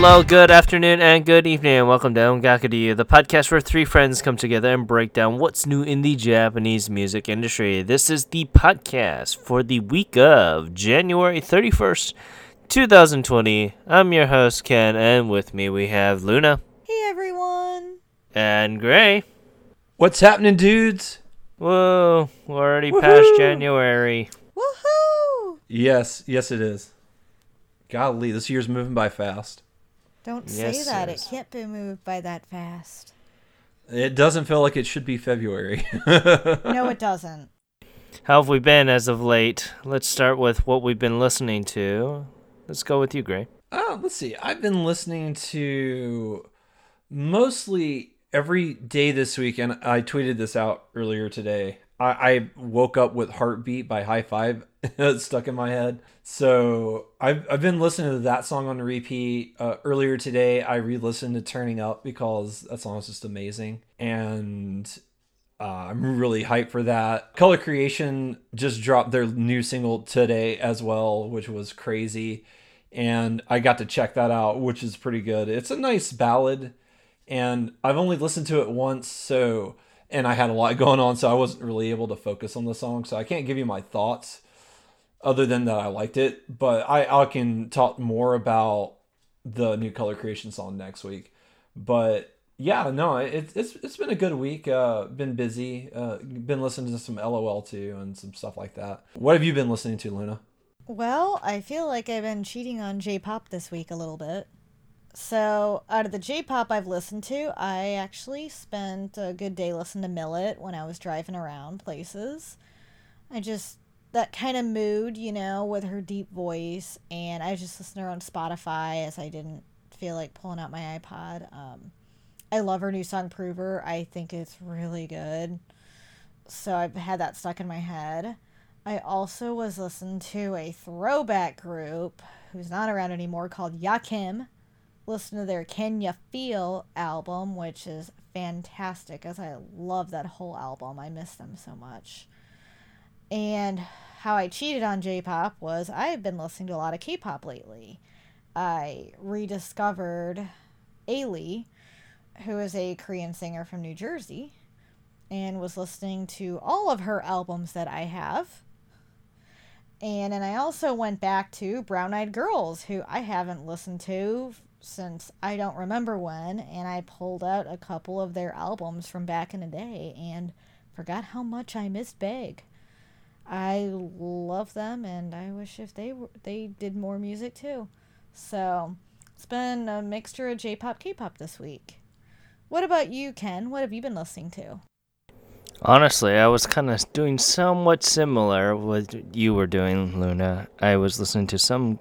Hello, good afternoon, and good evening, and welcome to Ongaku Do, the podcast where three friends come together and break down what's new in the Japanese music industry. This is the podcast for the week of January 31st, 2020. I'm your host, Ken, and with me we have Luna. Hey, everyone. And Gray. What's happening, dudes? Whoa, we're already past January. Woohoo! Yes it is. Golly, this year's moving by fast. Don't say that. It can't be moved by that fast. It doesn't feel like it should be February. No, it doesn't. How have we been as of late? Let's start with what we've been listening to. Let's go with you, Gray. Oh, let's see. I've been listening to mostly every day this week, and I tweeted this out earlier today. I woke up with Heartbeat by High Five stuck in my head. So I've been listening to that song on repeat. Earlier today, I re-listened to Turning Up because that song is just amazing. And I'm really hyped for that. Color Creation just dropped their new single today as well, which was crazy. And I got to check that out, which is pretty good. It's a nice ballad. And I've only listened to it once, so... And I had a lot going on, so I wasn't really able to focus on the song. So I can't give you my thoughts other than that I liked it. But I can talk more about the new Color Creation song next week. But yeah, no, it's been a good week. Been busy. Been listening to some LOL too and some stuff like that. What have you been listening to, Luna? Well, I feel like I've been cheating on J-pop this week a little bit. So, out of the J-pop I've listened to, I actually spent a good day listening to Millet when I was driving around places. I just, that kind of mood, you know, with her deep voice, and I just listened to her on Spotify as I didn't feel like pulling out my iPod. I love her new song, Prover. I think it's really good. So, I've had that stuck in my head. I also was listening to a throwback group, who's not around anymore, called Yakim. Listen to their Can Ya Feel album, which is fantastic, as I love that whole album. I miss them so much. And how I cheated on J-pop was I've been listening to a lot of K-pop lately. I rediscovered Ailee, who is a Korean singer from New Jersey, and was listening to all of her albums that I have. And then I also went back to Brown Eyed Girls, who I haven't listened to since I don't remember when, and I pulled out a couple of their albums from back in the day and forgot how much I missed Big. I love them, and I wish if they did more music too. So it's been a mixture of J-pop, K-pop this week. What about you, Ken? What have you been listening to? Honestly, I was kind of doing somewhat similar what you were doing, Luna. I was listening to some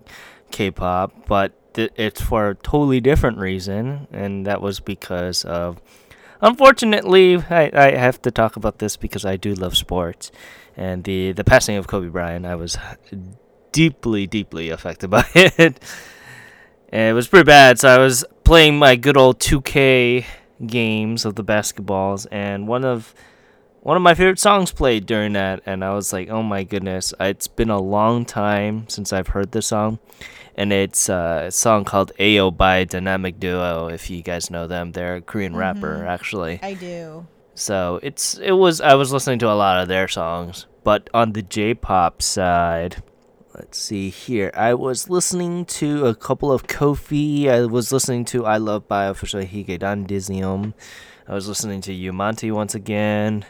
K-pop, but it's for a totally different reason, and that was because of, unfortunately, I have to talk about this because I do love sports, and the passing of Kobe Bryant, I was deeply, deeply affected by it, and it was pretty bad. So I was playing my good old 2K games of the basketballs, and one of my favorite songs played during that, and I was like, oh my goodness, it's been a long time since I've heard this song. And it's a song called Ayo by Dynamic Duo, if you guys know them. They're a Korean rapper, actually. I do. So I was listening to a lot of their songs. But on the J-pop side, let's see here. I was listening to a couple of Kofi. I was listening to I Love by Official Higedan Dizium. I was listening to Yumanti once again.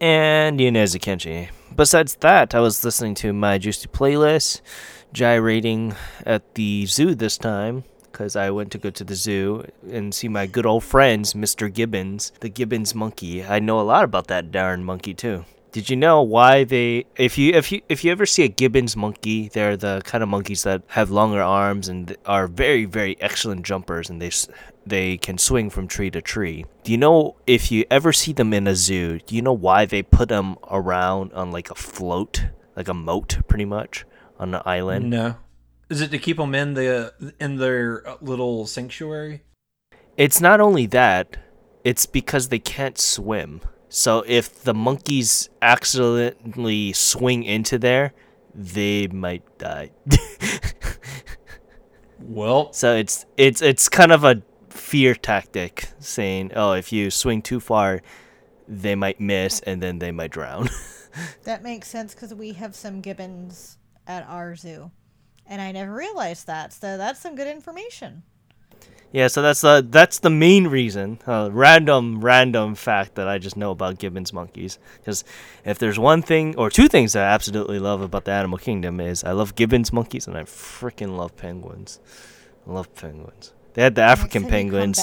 And Yonige Kenshi. Besides that, I was listening to my Juicy playlist, gyrating at the zoo this time, because I went to go to the zoo and see my good old friends, Mr. Gibbons, the Gibbons monkey. I know a lot about that darn monkey too. Did you know why they? If you ever see a Gibbons monkey, they're the kind of monkeys that have longer arms and are very, very excellent jumpers, and they can swing from tree to tree. Do you know if you ever see them in a zoo? Do you know why they put them around on like a float, like a moat, pretty much on the island? No, is it to keep them in their little sanctuary? It's not only that; it's because they can't swim. So if the monkeys accidentally swing into there, they might die. Well, so it's kind of a fear tactic, saying, "Oh, if you swing too far, they might miss, and then they might drown." That makes sense, because we have some gibbons at our zoo, and I never realized that. So that's some good information. Yeah, so that's the main reason, random fact that I just know about Gibbons monkeys. Because if there's one thing or two things that I absolutely love about the animal kingdom is I love Gibbons monkeys and I freaking love penguins. I love penguins. They had the African penguins.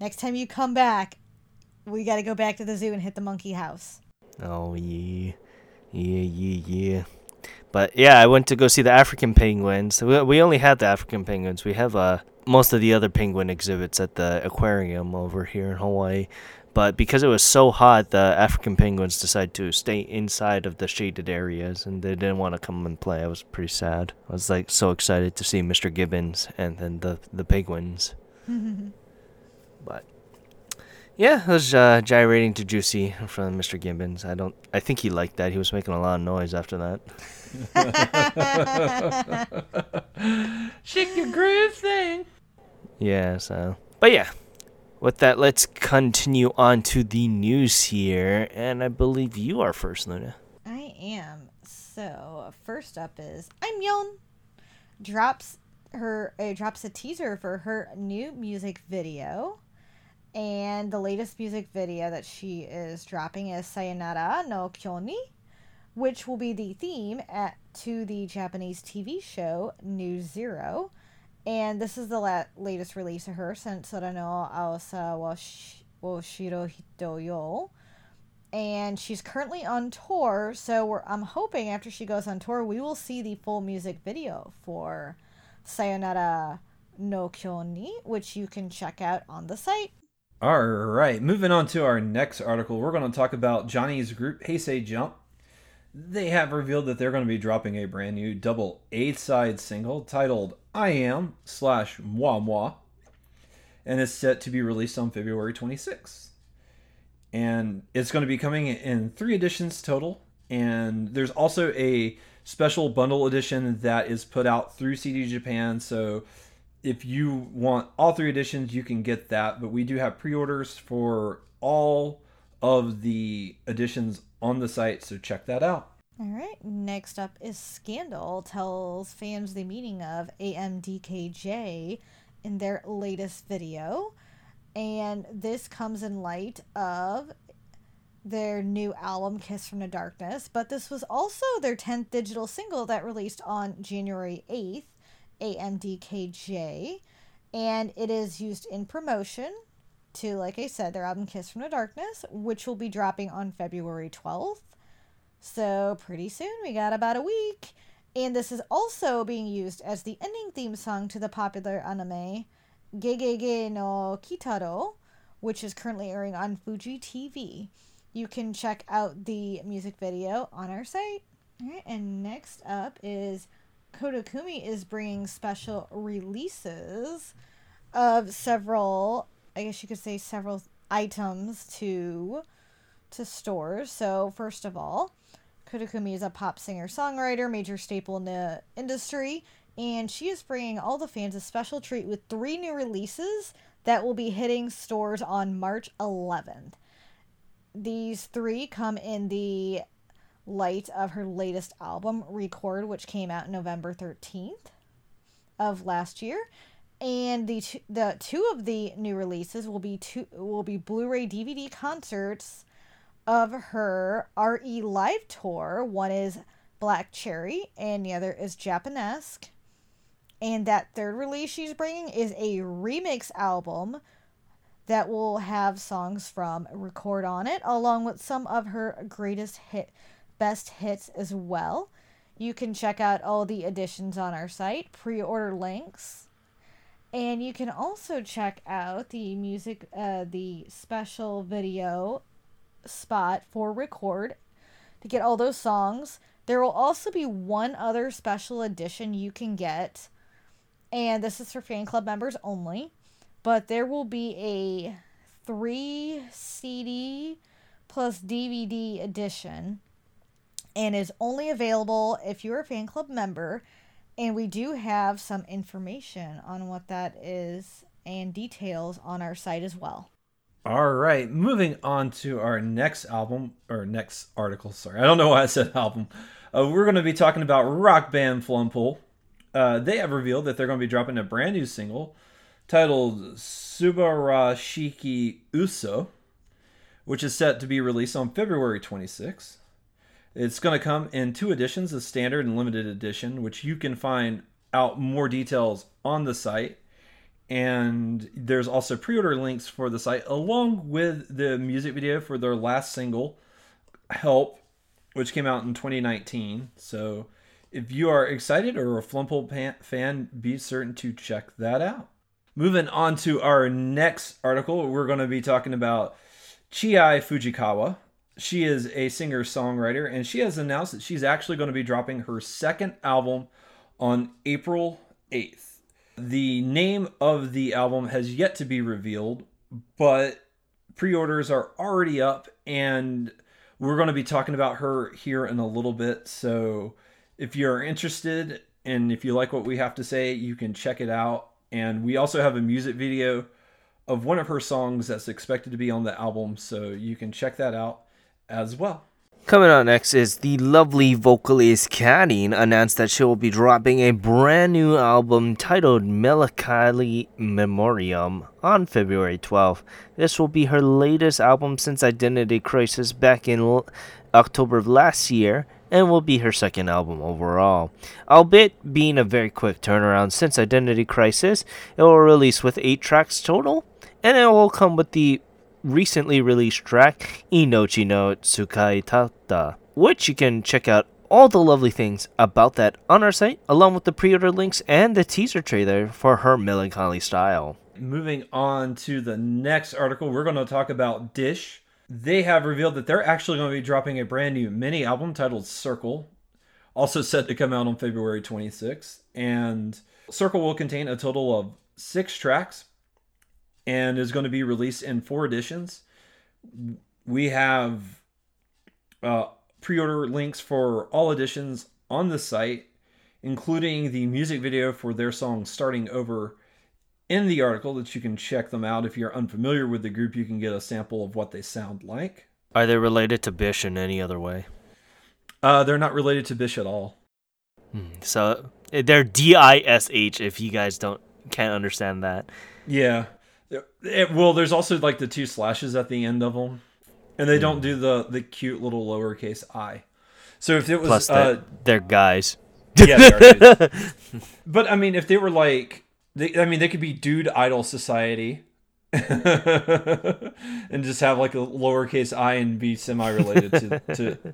Next time you come back, we got to go back to the zoo and hit the monkey house. Oh, yeah. Yeah. But yeah, I went to go see the African penguins. We only had the African penguins. We have most of the other penguin exhibits at the aquarium over here in Hawaii. But because it was so hot, the African penguins decided to stay inside of the shaded areas, and they didn't want to come and play. I was pretty sad. I was like so excited to see Mr. Gibbons and then the penguins. But yeah, it was gyrating to Juicy from Mr. Gibbons. I think he liked that. He was making a lot of noise after that. Shake your groove thing. Yeah, so. But yeah, with that, let's continue on to the news here. And I believe you are first, Luna. I am. So, first up is I'm Yon. Drops a teaser for her new music video. And the latest music video that she is dropping is Sayonara no kyo-ni, which will be the theme to the Japanese TV show New Zero. And this is the latest release of her since Sora no Aosa wo Shirohito Yo. And she's currently on tour, so I'm hoping after she goes on tour, we will see the full music video for Sayonara no Kyo-ni, which you can check out on the site. All right, moving on to our next article. We're going to talk about Johnny's group, Heisei Jump. They have revealed that they're going to be dropping a brand new double A-side single titled I Am / Moi Moi, and it's set to be released on February 26th. And it's going to be coming in 3 editions total, and there's also a special bundle edition that is put out through CD Japan, so if you want all 3 editions, you can get that, but we do have pre-orders for all of the editions on the site, so check that out. All right, next up is Scandal tells fans the meaning of AMDKJ in their latest video, and this comes in light of their new album Kiss from the Darkness, but this was also their 10th digital single that released on January 8th, AMDKJ, and it is used in promotion to, like I said, their album Kiss from the Darkness, which will be dropping on February 12th. So pretty soon, we got about a week. And this is also being used as the ending theme song to the popular anime Gegege no Kitaro, which is currently airing on Fuji TV. You can check out the music video on our site. All right, and next up is Kodakumi is bringing special releases of several, I guess you could say several items to stores. So first of all, Kodakumi is a pop singer-songwriter, major staple in the industry, and she is bringing all the fans a special treat with 3 new releases that will be hitting stores on March 11th. These 3 come in the light of her latest album, Record, which came out November 13th of last year. And the 2 of the new releases will be Blu-ray DVD concerts of her RE live tour. One is Black Cherry and the other is Japanesque. And that 3rd release she's bringing is a remix album that will have songs from Record on it, along with some of her best hits as well. You can check out all the editions on our site, pre-order links. And you can also check out the music, the special video spot for Record to get all those songs. There will also be one other special edition you can get, and this is for fan club members only. But there will be a 3 CD plus DVD edition, and is only available if you're a fan club member. And we do have some information on what that is and details on our site as well. All right, moving on to our next album, or next article, sorry. I don't know why I said album. We're going to be talking about rock band Flumpool. They have revealed that they're going to be dropping a brand new single titled Subarashiki Uso, which is set to be released on February 26th. It's going to come in two editions, a standard and limited edition, which you can find out more details on the site. And there's also pre-order links for the site, along with the music video for their last single, Help, which came out in 2019. So if you are excited or a Flumpool fan, be certain to check that out. Moving on to our next article, we're going to be talking about Chiai Fujikawa. She is a singer-songwriter, and she has announced that she's actually going to be dropping her second album on April 8th. The name of the album has yet to be revealed, but pre-orders are already up, and we're going to be talking about her here in a little bit. So if you're interested and if you like what we have to say, you can check it out. And we also have a music video of one of her songs that's expected to be on the album, so you can check that out as well. Coming up next is the lovely vocalist Karin announced that she will be dropping a brand new album titled Melancholy Memoriam on February 12th. This will be her latest album since Identity Crisis back in October of last year, and will be her second album overall. Albeit being a very quick turnaround since Identity Crisis, it will release with 8 tracks total, and it will come with the recently released track Inochi no Tsukaitata, which you can check out all the lovely things about that on our site, along with the pre-order links and the teaser trailer for her melancholy style. Moving on to the next article, we're going to talk about Bish. They have revealed that they're actually going to be dropping a brand new mini album titled Circle, also set to come out on February 26th. And Circle will contain a total of 6 tracks, and is going to be released in 4 editions. We have pre-order links for all editions on the site, including the music video for their song Starting Over in the article, that you can check them out. If you're unfamiliar with the group, you can get a sample of what they sound like. Are they related to Bish in any other way? They're not related to Bish at all. So they're D-I-S-H if you guys can't understand that. Yeah. Well, there's also like the 2 slashes at the end of them, and they don't do the cute little lowercase I. So if it was plus they're guys, yeah, they're dudes. But I mean, if they were like, they could be Dude Idol Society, and just have like a lowercase I and be semi-related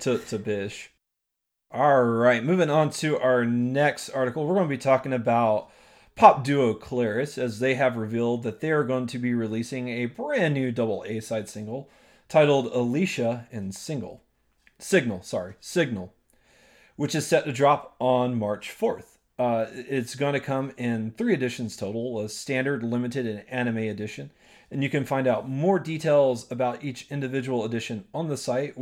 to Bish. All right, moving on to our next article, we're going to be talking about pop duo Claris, as they have revealed that they are going to be releasing a brand new double A-side single titled Alicia and Signal, which is set to drop on March 4th. It's going to come in 3 editions total, a standard, limited, and anime edition. And you can find out more details about each individual edition on the site,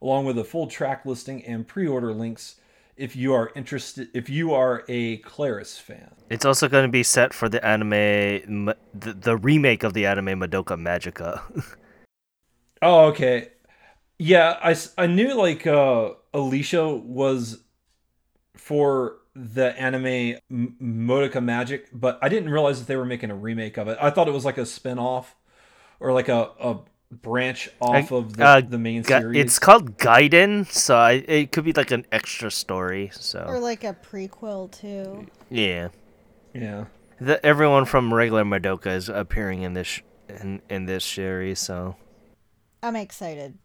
along with a full track listing and pre-order links if you are interested, if you are a Claris fan. It's also going to be set for the anime, the remake of the anime Madoka Magica. Oh, okay. Yeah, I knew like Alicia was for the anime Madoka Magic, but I didn't realize that they were making a remake of it. I thought it was like a spin-off or like a branch off of the main series. It's called Gaiden, so it could be like an extra story, so, or like a prequel too. Yeah. Everyone from regular Madoka is appearing in this in this series, so I'm excited.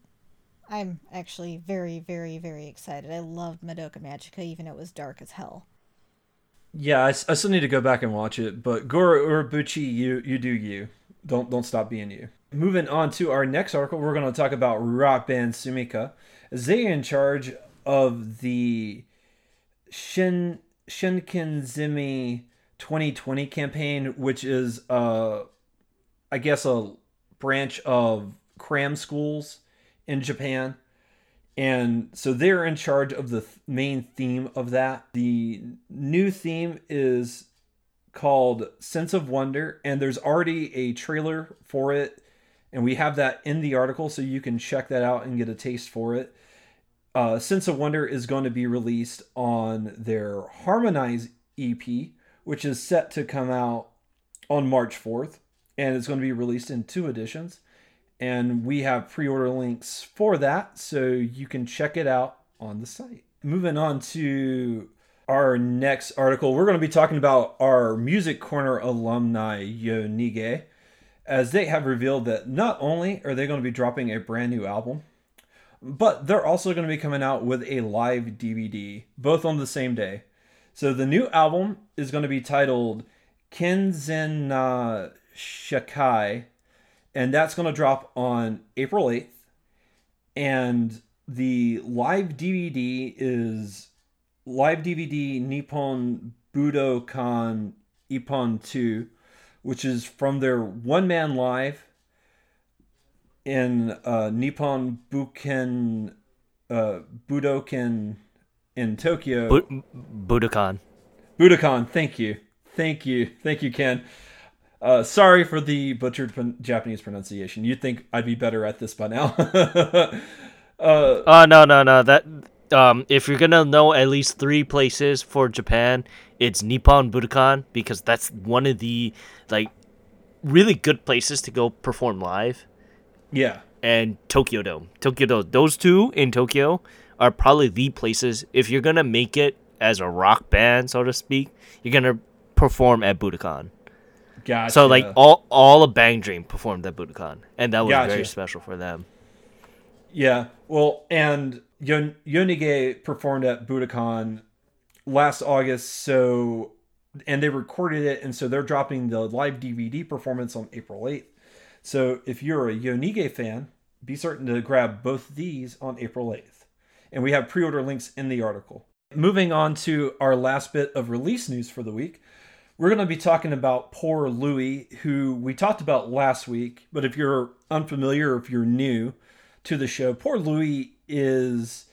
I'm actually very, very, very excited. I loved Madoka Magica, even though it was dark as hell. Yeah, I still need to go back and watch it, but Goro Urobuchi, you do you. Don't stop being you. Moving on to our next article, we're going to talk about rock band Sumika, as they are in charge of the Shinkanzimi 2020 campaign, which is, I guess, a branch of cram schools in Japan. And so they're in charge of the main theme of that. The new theme is called Sense of Wonder, and there's already a trailer for it, and we have that in the article, so you can check that out and get a taste for it. Sense of Wonder is going to be released on their Harmonize EP, which is set to come out on March 4th, and it's going to be released in 2 editions. And we have pre-order links for that, so you can check it out on the site. Moving on to our next article, we're going to be talking about our Music Corner alumni, Yonige, as they have revealed that not only are they going to be dropping a brand new album, but they're also going to be coming out with a live DVD, both on the same day. So the new album is going to be titled Kenzen na Shakai, and that's going to drop on April 8th. And the live DVD is Live DVD Nippon Budokan Ippon 2, which is from their one-man live in Nippon Buken, Budokan in Tokyo. Budokan. Budokan, thank you. Thank you. Thank you, Ken. Sorry for the butchered Japanese pronunciation. You'd think I'd be better at this by now. No. That if you're gonna know at least 3 places for Japan, it's Nippon Budokan, because that's one of the really good places to go perform live. Yeah, and Tokyo Dome. Tokyo Dome. Those 2 in Tokyo are probably the places if you're gonna make it as a rock band, so to speak. You're gonna perform at Budokan. Gotcha. So all of Bang Dream performed at Budokan, and that was very special for them. Yeah, well, and Yonige performed at Budokan last August, and they recorded it, and so they're dropping the live DVD performance on April 8th. So if you're a Yonige fan, be certain to grab both these on April 8th. And we have pre-order links in the article. Moving on to our last bit of release news for the week. We're going to be talking about Poor Louie, who we talked about last week. But if you're unfamiliar or if you're new to the show, Poor Louie is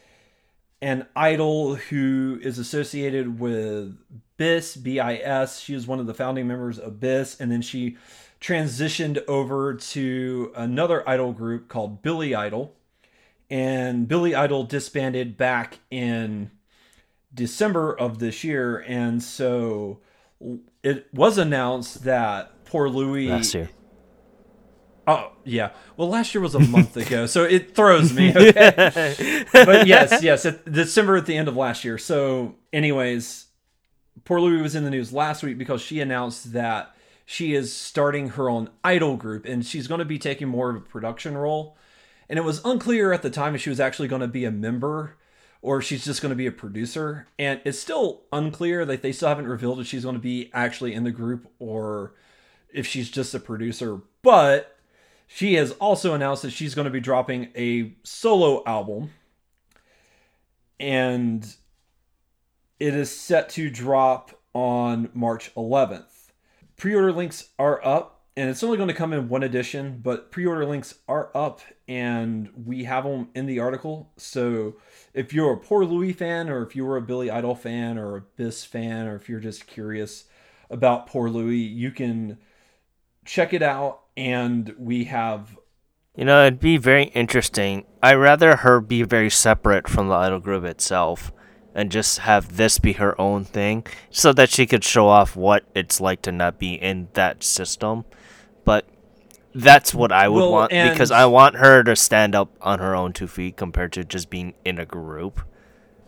an idol who is associated with BIS, BIS. She is one of the founding members of BIS. And then she transitioned over to another idol group called Billy Idol. And Billy Idol disbanded back in December of this year. And so it was announced that Poor Louie last year. Oh yeah, well last year was a month ago, so it throws me. Okay, but yes, December at the end of last year. So, anyways, Poor Louie was in the news last week because she announced that she is starting her own idol group, and she's going to be taking more of a production role. And it was unclear at the time if she was actually going to be a member or she's just going to be a producer. And it's still unclear. Like, they still haven't revealed if she's going to be actually in the group or if she's just a producer. But she has also announced that she's going to be dropping a solo album. And it is set to drop on March 11th. Pre-order links are up. And it's only going to come in 1 edition. But pre-order links are up. And we have them in the article. So if you're a Poor Louie fan, or if you were a Billy Idol fan, or a BIS fan, or if you're just curious about Poor Louie, you can check it out. And we have, it'd be very interesting. I'd rather her be very separate from the idol group itself and just have this be her own thing so that she could show off what it's like to not be in that system. But that's what I would want, because I want her to stand up on her own 2 feet compared to just being in a group.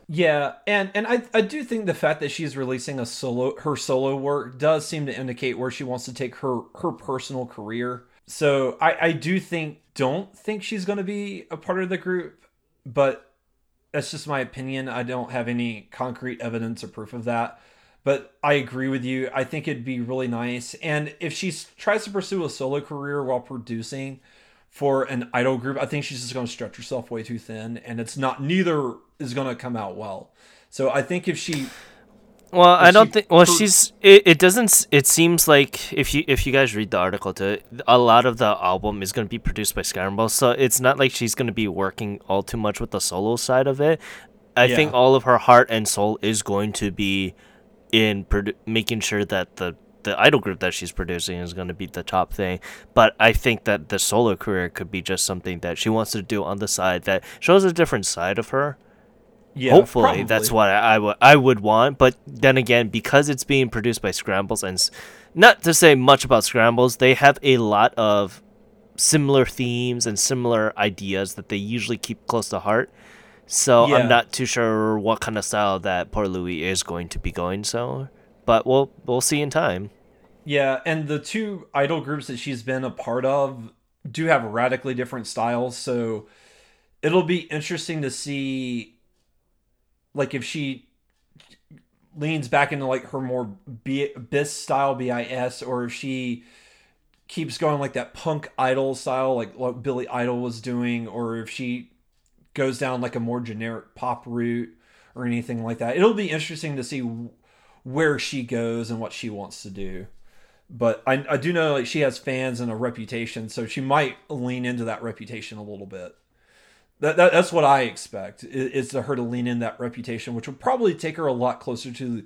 Yeah, and I do think the fact that she's releasing her solo work does seem to indicate where she wants to take her personal career. So I don't think she's going to be a part of the group, but that's just my opinion. I don't have any concrete evidence or proof of that. But I agree with you. I think it'd be really nice. And if she tries to pursue a solo career while producing for an idol group, I think she's just going to stretch herself way too thin. And neither is going to come out well. So I think if she Well, I don't think. Well, she's. It doesn't. It seems like if you guys read the article, too, a lot of the album is going to be produced by Scramble, so it's not like she's going to be working all too much with the solo side of it. I think all of her heart and soul is going to be in making sure that the idol group that she's producing is going to be the top thing. But I think that the solo career could be just something that she wants to do on the side that shows a different side of her. Yeah, hopefully probably. That's what I would want. But then again, because it's being produced by Scrambles, and not to say much about Scrambles, they have a lot of similar themes and similar ideas that they usually keep close to heart. So yeah. I'm not too sure what kind of style that Poor Louie is going to be going. So, but we'll see in time. Yeah, and the two idol groups that she's been a part of do have radically different styles. So it'll be interesting to see. Like, if she leans back into, like, her more BIS style, BIS, or if she keeps going, like, that punk idol style, like what Billy Idol was doing, or if she goes down, like, a more generic pop route or anything like that. It'll be interesting to see where she goes and what she wants to do. But I do know, like, she has fans and a reputation, so she might lean into that reputation a little bit. That's what I expect, is for her to lean in that reputation, which will probably take her a lot closer to,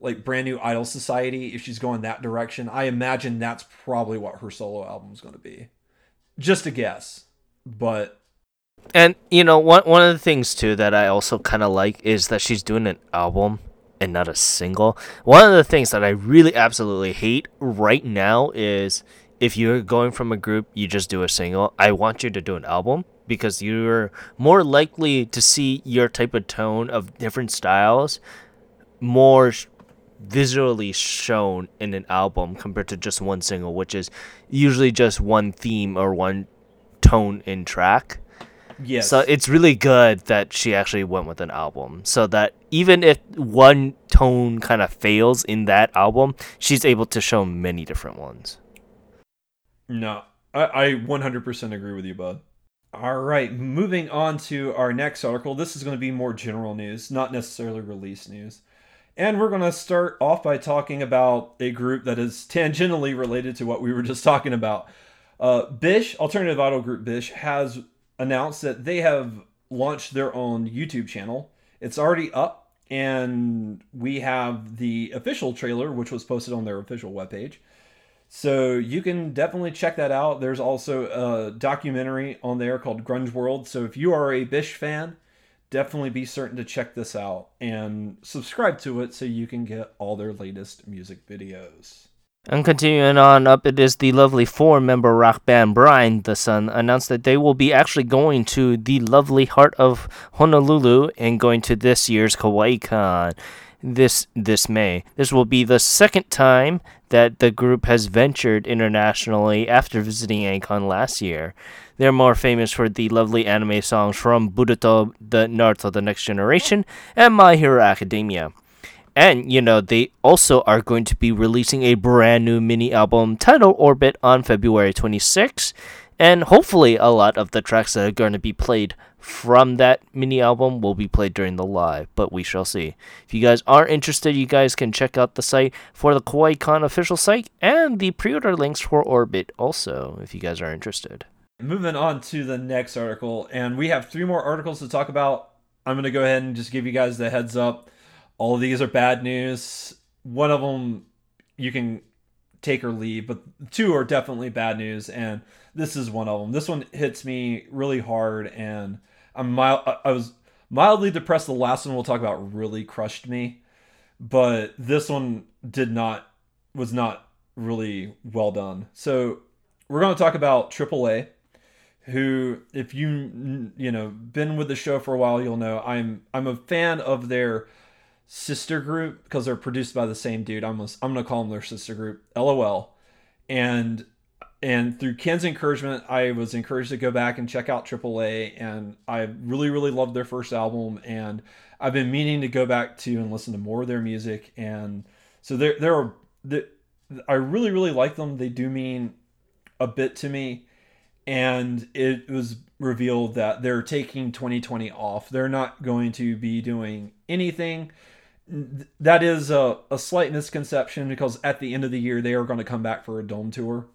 like, Brand New Idol Society if she's going that direction. I imagine that's probably what her solo album is going to be. Just a guess, but... And, you know, one of the things, too, that I also kind of like is that she's doing an album and not a single. One of the things that I really absolutely hate right now is if you're going from a group, you just do a single. I want you to do an album, because you're more likely to see your type of tone of different styles more visually shown in an album compared to just one single, which is usually just one theme or one tone in track. Yes. So it's really good that she actually went with an album, so that even if one tone kind of fails in that album, she's able to show many different ones. No, I 100% agree with you, bud. All right, moving on to our next article. This is going to be more general news, not necessarily release news. And we're going to start off by talking about a group that is tangentially related to what we were just talking about. Bish, alternative idol group Bish, has announced that they have launched their own YouTube channel. It's already up, and we have the official trailer, which was posted on their official webpage. So you can definitely check that out. There's also a documentary on there called Grunge World. So if you are a Bish fan, definitely be certain to check this out and subscribe to it so you can get all their latest music videos. And continuing on up, it is the lovely four-member rock band Brian the Sun announced that they will be actually going to the lovely heart of Honolulu and going to this year's Kawaii Con. This May. This will be the second time that the group has ventured internationally after visiting Ancon last year. They're more famous for the lovely anime songs from Boruto, the Naruto, The Next Generation, and My Hero Academia. And, you know, they also are going to be releasing a brand new mini-album titled Orbit on February 26th, and hopefully a lot of the tracks that are going to be played from that mini album will be played during the live, but we shall see. If you guys are interested, you guys can check out the site for the Kawaii Con official site and the pre-order links for Orbit also, if you guys are interested. Moving on to the next article, and we have three more articles to talk about. I'm going to go ahead and just give you guys the heads up. All of these are bad news. One of them you can take or leave, but two are definitely bad news, and this is one of them. This one hits me really hard, and I was mildly depressed. The last one we'll talk about really crushed me, but this one was not really well done. So we're going to talk about AAA, who, if you know, been with the show for a while, you'll know I'm a fan of their sister group because they're produced by the same dude. I'm going to call them their sister group, LOL. And through Ken's encouragement, I was encouraged to go back and check out AAA, and I really, really loved their first album, and I've been meaning to go back to and listen to more of their music, and so I really, really like them. They do mean a bit to me, and it was revealed that they're taking 2020 off. They're not going to be doing anything. that is a slight misconception, because at the end of the year, they are going to come back for a dome tour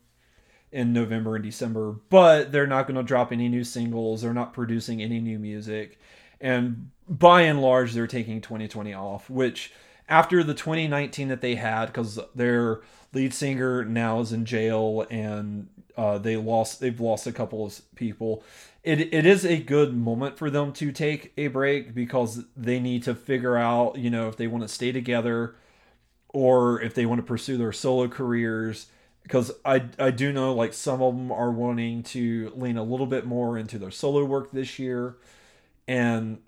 in November and December, but they're not going to drop any new singles. They're not producing any new music. And by and large, they're taking 2020 off, which after the 2019 that they had, because their lead singer now is in jail, and they've lost a couple of people. It is a good moment for them to take a break, because they need to figure out, you know, if they want to stay together or if they want to pursue their solo careers. Because I do know, like, some of them are wanting to lean a little bit more into their solo work this year. And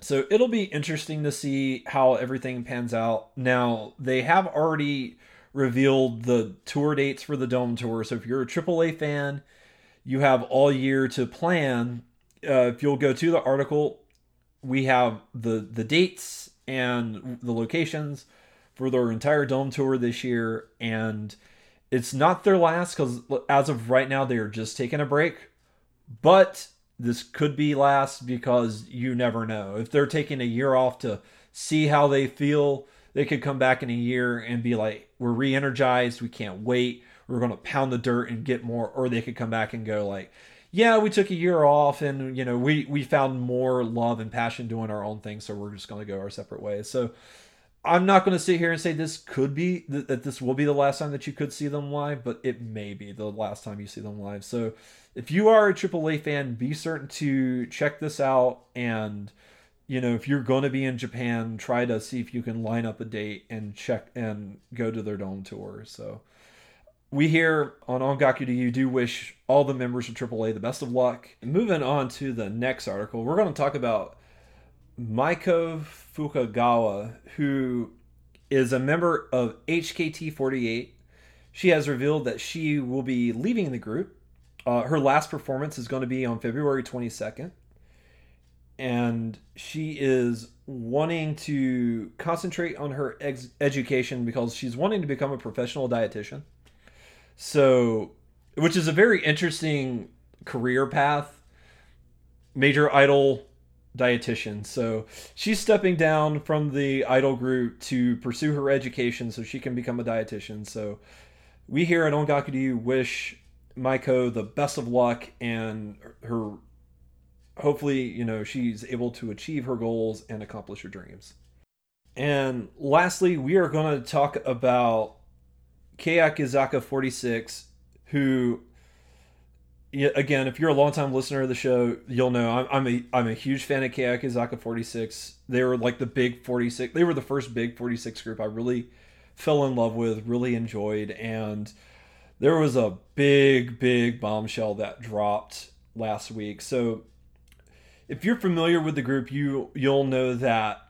so it'll be interesting to see how everything pans out. Now, they have already revealed the tour dates for the Dome Tour. So if you're a AAA fan, you have all year to plan. If you'll go to the article, we have the dates and the locations for their entire Dome Tour this year. And it's not their last, because as of right now, they are just taking a break. But this could be last, because you never know. If they're taking a year off to see how they feel, they could come back in a year and be like, we're re-energized. We can't wait. We're going to pound the dirt and get more. Or they could come back and go like, yeah, we took a year off and, you know, we found more love and passion doing our own thing. So we're just going to go our separate ways. So I'm not going to sit here and say this will be the last time that you could see them live, but it may be the last time you see them live. So if you are a AAA fan, be certain to check this out. And, you know, if you're going to be in Japan, try to see if you can line up a date and check and go to their dome tour. So we here on Ongaku Do You do wish all the members of AAA the best of luck. And moving on to the next article, we're going to talk about Maiko Fukagawa, who is a member of HKT48. She has revealed that she will be leaving the group. Her last performance is going to be on February 22nd. And she is wanting to concentrate on her education, because she's wanting to become a professional dietitian. So, which is a very interesting career path. Major idol dietitian. So she's stepping down from the idol group to pursue her education so she can become a dietitian. So we here at Ongaku Do You wish Maiko the best of luck, and her, hopefully, you know, she's able to achieve her goals and accomplish her dreams. And lastly, we are going to talk about Keikazaka46, who, again, if you're a longtime listener of the show, you'll know I'm a huge fan of Keikazaka46. They were like the big 46. They were the first big 46 group I really fell in love with, really enjoyed. And there was a big bombshell that dropped last week. So if you're familiar with the group, you'll know that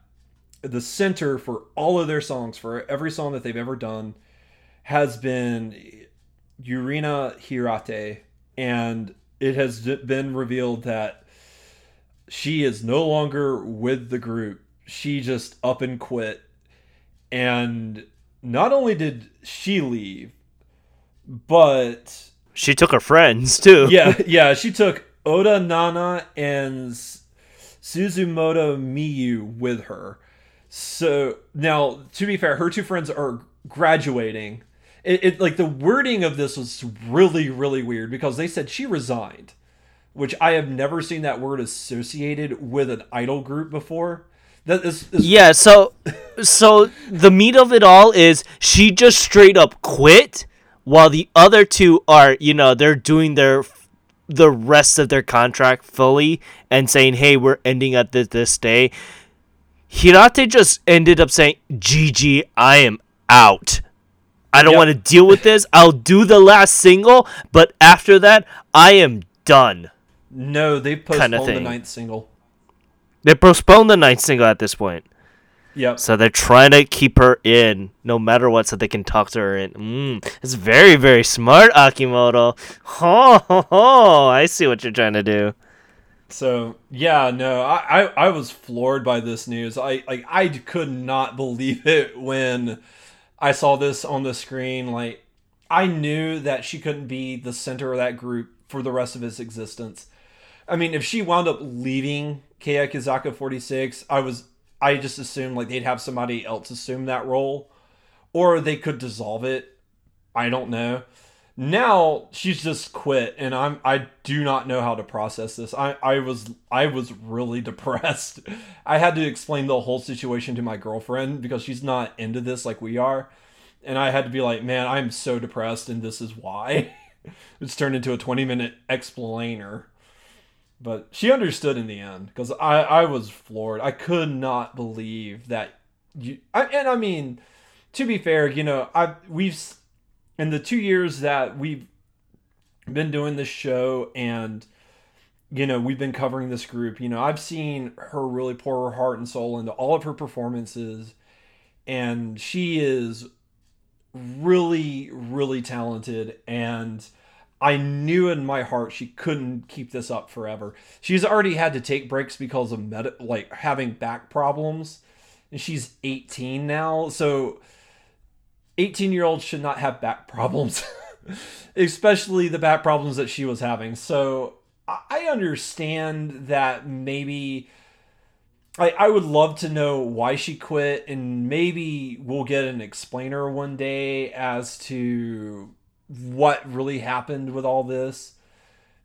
the center for all of their songs, for every song that they've ever done, has been Yurina Hirate. And it has been revealed that she is no longer with the group. She just up and quit. And not only did she leave, but she took her friends too. Yeah. She took Oda Nana and Suzumoto Miyu with her. So now, to be fair, her two friends are graduating. It like the wording of this was really weird, because they said she resigned, which I have never seen that word associated with an idol group before. That is yeah. So the meat of it all is she just straight up quit, while the other two are, you know, they're doing the rest of their contract fully and saying, hey, we're ending at this day. Hirate just ended up saying, GG, I am out. I don't want to deal with this. I'll do the last single, but after that, I am done. No, they postponed the ninth single. They postponed the ninth single at this point. Yep. So they're trying to keep her in no matter what, so they can talk to her in. It's very, very smart, Akimoto. I see what you're trying to do. So, yeah, no, I was floored by this news. I could not believe it when I saw this on the screen. Like, I knew that she couldn't be the center of that group for the rest of its existence. I mean, if she wound up leaving Keikazaka46, I was I just assume like they'd have somebody else assume that role, or they could dissolve it. I don't know. Now she's just quit, and I do not know how to process this. I was really depressed. I had to explain the whole situation to my girlfriend because she's not into this like we are, and I had to be like, man, I'm so depressed, and this is why. It's turned into a 20-minute explainer. But she understood in the end, because I was floored. I could not believe that you... And I mean, to be fair, you know, we've... In the 2 years that we've been doing this show and, you know, we've been covering this group, you know, I've seen her really pour her heart and soul into all of her performances. And she is really, really talented. And... I knew in my heart she couldn't keep this up forever. She's already had to take breaks because of having back problems. And she's 18 now. So 18-year-olds should not have back problems. Especially the back problems that she was having. So I understand that maybe... I would love to know why she quit. And maybe we'll get an explainer one day as to... what really happened with all this,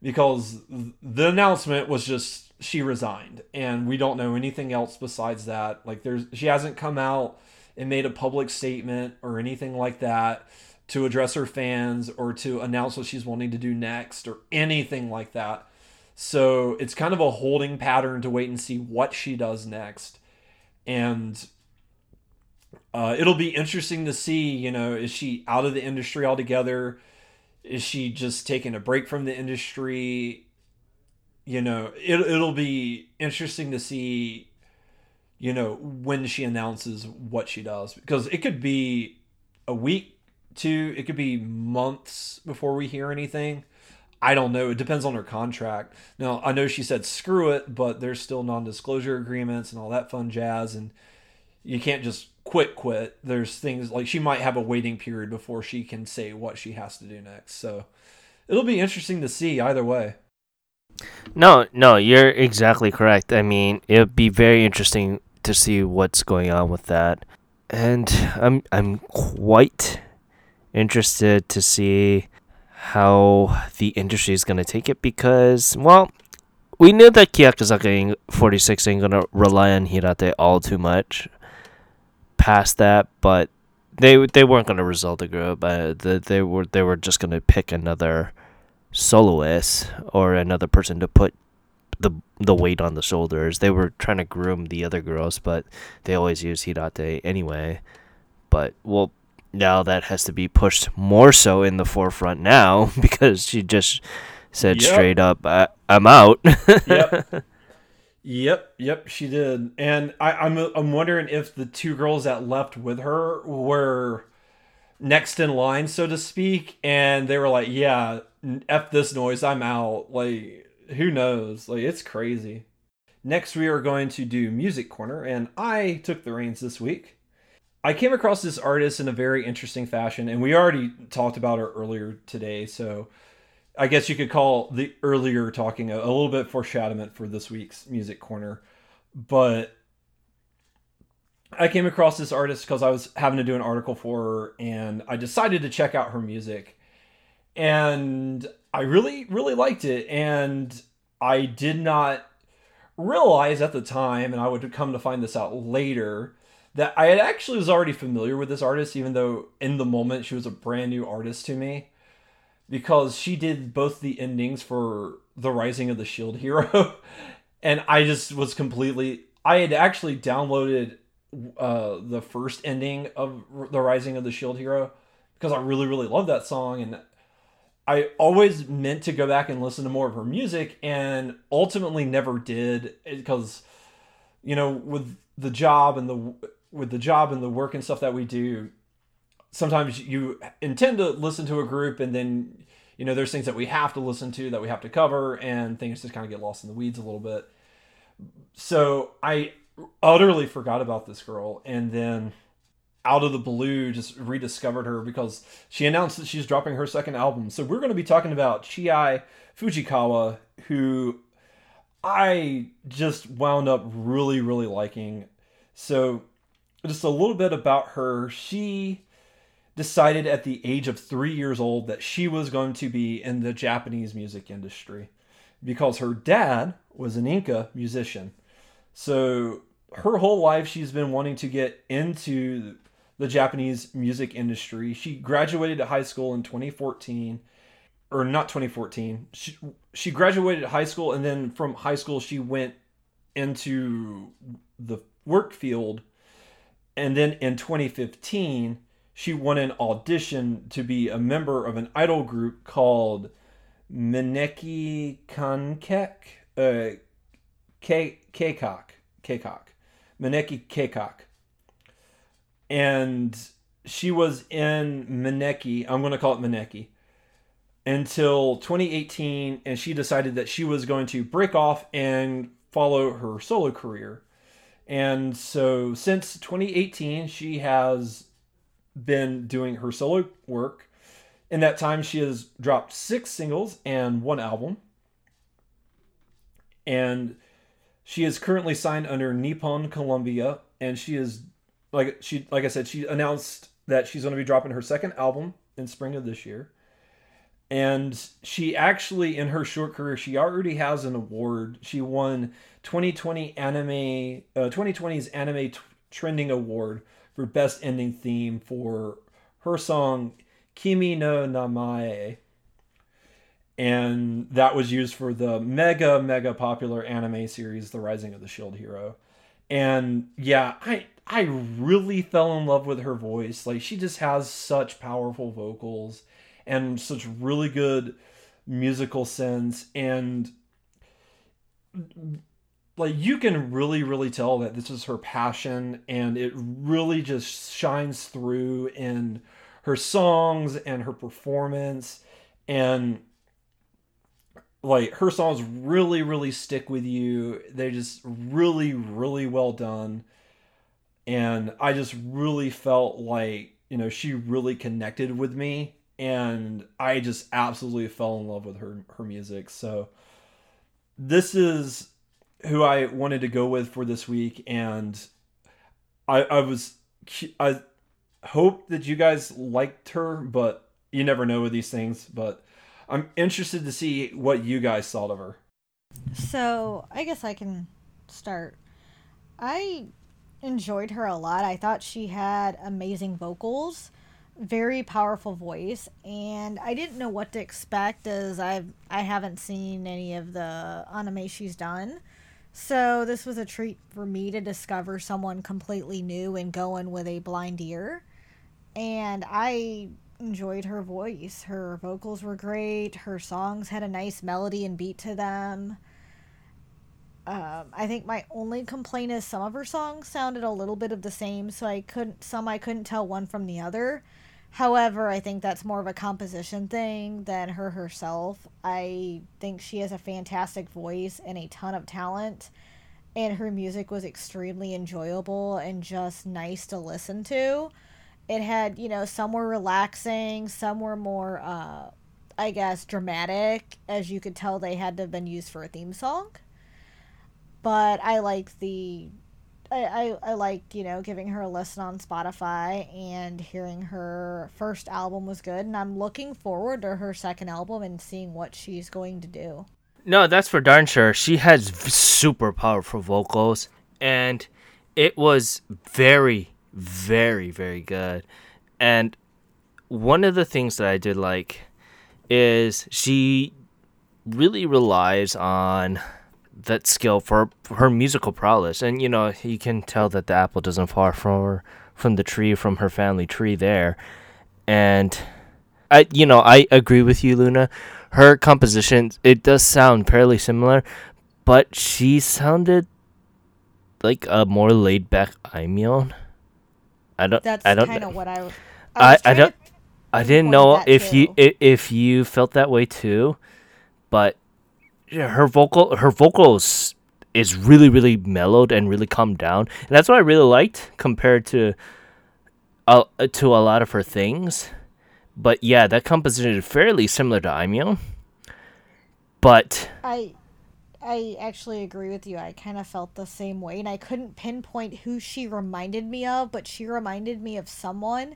because the announcement was just she resigned and we don't know anything else besides that. Like she hasn't come out and made a public statement or anything like that to address her fans or to announce what she's wanting to do next or anything like that. So it's kind of a holding pattern to wait and see what she does next. And it'll be interesting to see, you know, is she out of the industry altogether? Is she just taking a break from the industry? You know, it'll be interesting to see, you know, when she announces what she does. Because it could be a week, two, it could be months before we hear anything. I don't know. It depends on her contract. Now, I know she said screw it, but there's still non-disclosure agreements and all that fun jazz. And you can't just... quit. There's things like she might have a waiting period before she can say what she has to do next. So it'll be interesting to see either way. No, you're exactly correct. I mean, it'd be very interesting to see what's going on with that. And I'm quite interested to see how the industry is going to take it, because, well, we knew that Kiyakazaki 46 ain't going to rely on Hirate all too much past that, but they weren't going to resolve the group. They were just going to pick another soloist or another person to put the weight on the shoulders. They were trying to groom the other girls, but they always use Hirate anyway. But, well, now that has to be pushed more so in the forefront now, because she just said straight up, I'm out. Yep, she did. And I'm wondering if the two girls that left with her were next in line, so to speak, and they were like, yeah, F this noise, I'm out. Like, who knows? Like, it's crazy. Next, we are going to do Music Corner, and I took the reins this week. I came across this artist in a very interesting fashion, and we already talked about her earlier today, so... I guess you could call the earlier talking a little bit foreshadowment for this week's Music Corner. But I came across this artist because I was having to do an article for her, and I decided to check out her music. And I really, really liked it. And I did not realize at the time, and I would come to find this out later, that I actually was already familiar with this artist, even though in the moment she was a brand new artist to me. Because she did both the endings for The Rising of the Shield Hero. And I just was completely... I had actually downloaded the first ending of The Rising of the Shield Hero, because I really, really love that song. And I always meant to go back and listen to more of her music, and ultimately never did. Because, you know, with the job and the work and stuff that we do, sometimes you intend to listen to a group, and then, you know, there's things that we have to listen to, that we have to cover, and things just kind of get lost in the weeds a little bit. So I utterly forgot about this girl, and then out of the blue just rediscovered her because she announced that she's dropping her second album. So we're going to be talking about Chiai Fujikawa, who I just wound up really, really liking. So just a little bit about her. She decided at the age of 3 years old that she was going to be in the Japanese music industry because her dad was an Inca musician. So her whole life, she's been wanting to get into the Japanese music industry. She graduated high school in 2014, or not 2014. She graduated high school, and then from high school, she went into the work field. And then in 2015, she won an audition to be a member of an idol group called Mineki Kankek, Mineki Keikok. And she was in Mineki, I'm going to call it Mineki, until 2018, and she decided that she was going to break off and follow her solo career. And so since 2018, she has been doing her solo work. In that time, she has dropped 6 singles and 1 album. And she is currently signed under Nippon Columbia, and she is, like I said, she announced that she's going to be dropping her 2nd album in spring of this year. And she actually, in her short career, she already has an award. She won 2020's Anime Trending Award for Best Ending Theme for her song Kimi no Namae. And that was used for the mega, mega popular anime series, The Rising of the Shield Hero. And yeah, I really fell in love with her voice. Like, she just has such powerful vocals and such really good musical sense. And like, you can really, really tell that this is her passion, and it really just shines through in her songs and her performance. And like, her songs really, really stick with you. They're just really, really well done. And I just really felt like, you know, she really connected with me. And I just absolutely fell in love with her music. So this is who I wanted to go with for this week. And I hope that you guys liked her, but you never know with these things. But I'm interested to see what you guys thought of her. So I guess I can start. I enjoyed her a lot. I thought she had amazing vocals, very powerful voice, and I didn't know what to expect, as I haven't seen any of the anime she's done. So this was a treat for me to discover someone completely new and go in with a blind ear. And I enjoyed her voice. Her vocals were great. Her songs had a nice melody and beat to them. I think my only complaint is some of her songs sounded a little bit of the same, so I couldn't tell one from the other. However, I think that's more of a composition thing than her herself. I think she has a fantastic voice and a ton of talent, and her music was extremely enjoyable and just nice to listen to. It had, you know, some were relaxing, some were more, I guess, dramatic. As you could tell, they had to have been used for a theme song. But I liked I liked, you know, giving her a listen on Spotify and hearing her 1st album was good. And I'm looking forward to her 2nd album and seeing what she's going to do. No, that's for darn sure. She has super powerful vocals, and it was very, very, very good. And one of the things that I did like is she really relies on that skill for her musical prowess. And, you know, you can tell that the apple doesn't fall from the tree, from her family tree there. And I agree with you, Luna. Her composition, it does sound fairly similar, but she sounded like a more laid back Aimeon. I didn't know if you felt that way too, but yeah, her vocals is really, really mellowed and really calmed down, and that's what I really liked compared to a lot of her things. But yeah, that composition is fairly similar to Aimeon. But I I actually agree with you. I kind of felt the same way, and I couldn't pinpoint who she reminded me of, but she reminded me of someone,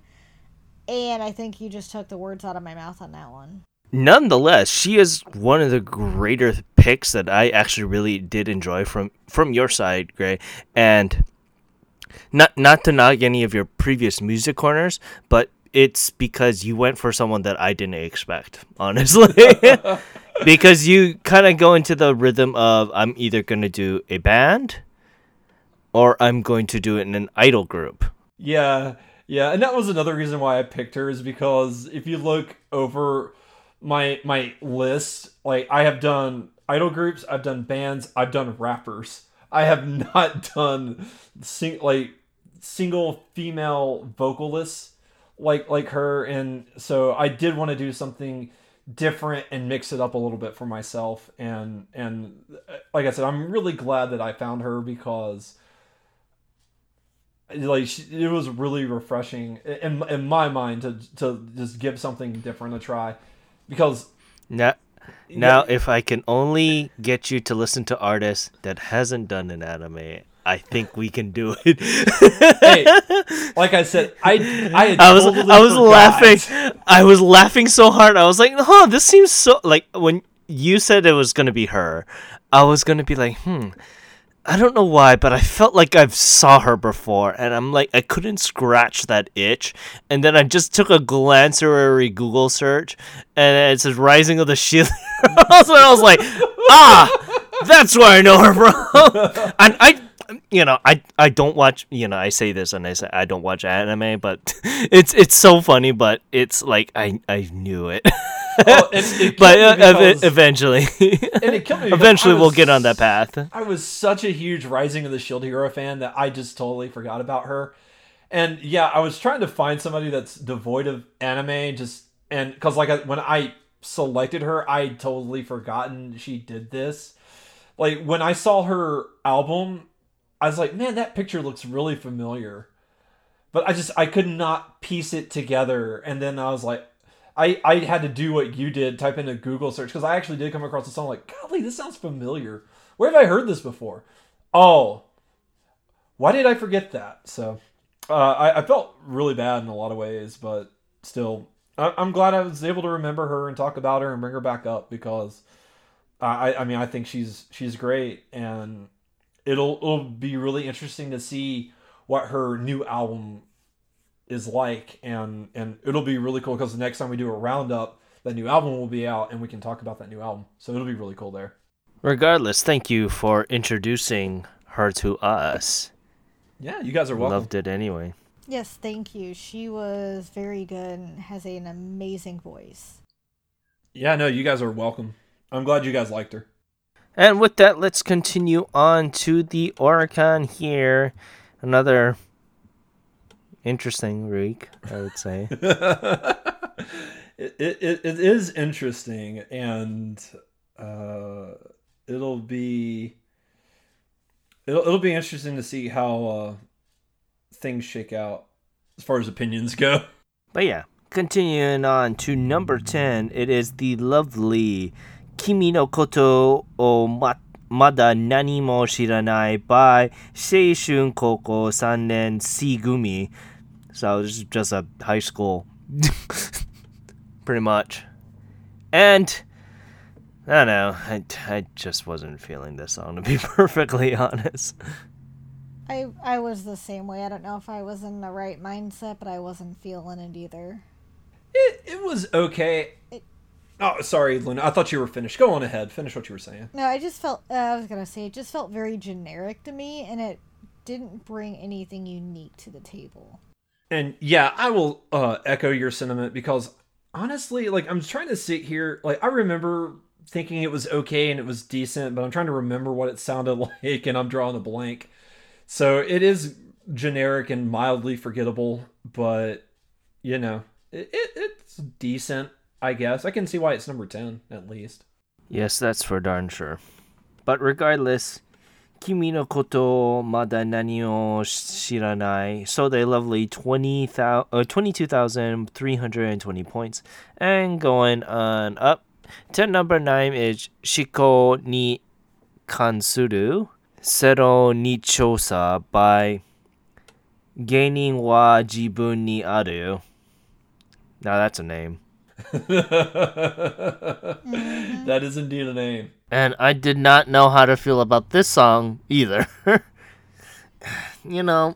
and I think you just took the words out of my mouth on that one. Nonetheless, she is one of the greater picks that I actually really did enjoy from your side, Gray, and not to knock any of your previous music corners, but it's because you went for someone that I didn't expect, honestly. Because you kind of go into the rhythm of, I'm either going to do a band or I'm going to do it in an idol group. Yeah. And that was another reason why I picked her, is because if you look over my list, like, I have done idol groups, I've done bands, I've done rappers. I have not done single female vocalists like her. And so I did want to do something different and mix it up a little bit for myself, and like I said, I'm really glad that I found her, because it was really refreshing in my mind to just give something different a try, because now if I can only get you to listen to artists that hasn't done an anime, I think we can do it. Hey, like I said, I was laughing so hard. I was like, "Huh, this seems so like." When you said it was gonna be her, I was gonna be like, I don't know why, but I felt like I've saw her before, and I'm like, I couldn't scratch that itch. And then I just took a glancerary Google search, and it says "Rising of the Shield." I was like, that's where I know her from. And I don't watch, I say this and I say I don't watch anime, but it's so funny, but it's like, I knew it. Well, it but because, eventually, and it killed me eventually we'll get on that path. I was such a huge Rising of the Shield Hero fan that I just totally forgot about her. And yeah, I was trying to find somebody that's devoid of anime, because when I selected her, I had totally forgotten she did this. Like, when I saw her album, I was like, man, that picture looks really familiar. But I could not piece it together. And then I was like, I had to do what you did, type in a Google search, because I actually did come across a song like, golly, this sounds familiar. Where have I heard this before? Oh, why did I forget that? So I felt really bad in a lot of ways, but still, I'm glad I was able to remember her and talk about her and bring her back up, because I think she's great, and it'll be really interesting to see what her new album is like, and it'll be really cool, because the next time we do a roundup, that new album will be out, and we can talk about that new album. So it'll be really cool there. Regardless, thank you for introducing her to us. Yeah, you guys are welcome. Loved it anyway. Yes, thank you. She was very good and has an amazing voice. Yeah, no, you guys are welcome. I'm glad you guys liked her. And with that, let's continue on to the Oricon here. Another interesting week, I would say. it is interesting, and it'll be interesting to see how things shake out as far as opinions go. But yeah, continuing on to number 10, it is the lovely Kimi no Koto o Mada Nani mo Shiranai by Seishun Koko 3nen Shigumi. So this is just a high school, pretty much. And I don't know, I just wasn't feeling this song, to be perfectly honest. I was the same way. I don't know if I was in the right mindset, but I wasn't feeling it either. It was okay. Oh, sorry, Luna. I thought you were finished. Go on ahead. Finish what you were saying. No, I just felt... it just felt very generic to me, and it didn't bring anything unique to the table. And yeah, I will echo your sentiment, because honestly, I'm trying to sit here... I remember thinking it was okay and it was decent, but I'm trying to remember what it sounded like, and I'm drawing a blank. So it is generic and mildly forgettable, but, it's decent. I guess. I can see why it's number 10, at least. Yes, that's for darn sure. But regardless, Kimi no Koto Mada Nani o Shiranai, so they lovely 22,320 points. And going on up to number 9 is Shiko ni kansuru sero ni chosa by Geinin wa jibun ni aru. Now that's a name. That is indeed a name. And I did not know how to feel about this song either. You know,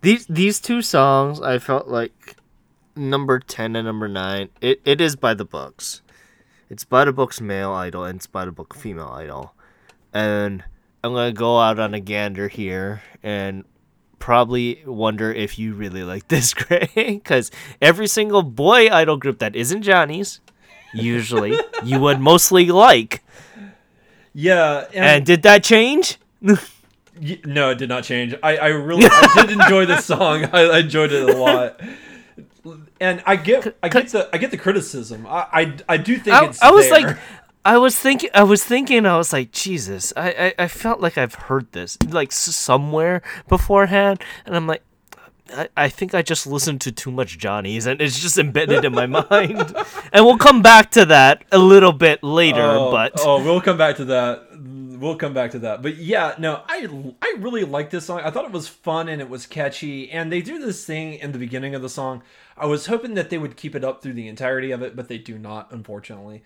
these two songs, I felt like number 10 and number 9, it is by the books. It's by the books male idol and it's by the book female idol. And I'm going to go out on a gander here and probably wonder if you really like this, Gray, because every single boy idol group that isn't Johnny's, usually, you would mostly like. Yeah. And did that change? No, it did not change. I did enjoy this song. I enjoyed it a lot. And I get the criticism. I do think it's I was there. Like, I was thinking, Jesus, I felt like I've heard this like somewhere beforehand, and I'm like, I think I just listened to too much Johnny's, and it's just embedded in my mind. And we'll come back to that a little bit later, but we'll come back to that. But yeah, no, I really like this song. I thought it was fun and it was catchy, and they do this thing in the beginning of the song. I was hoping that they would keep it up through the entirety of it, but they do not, unfortunately.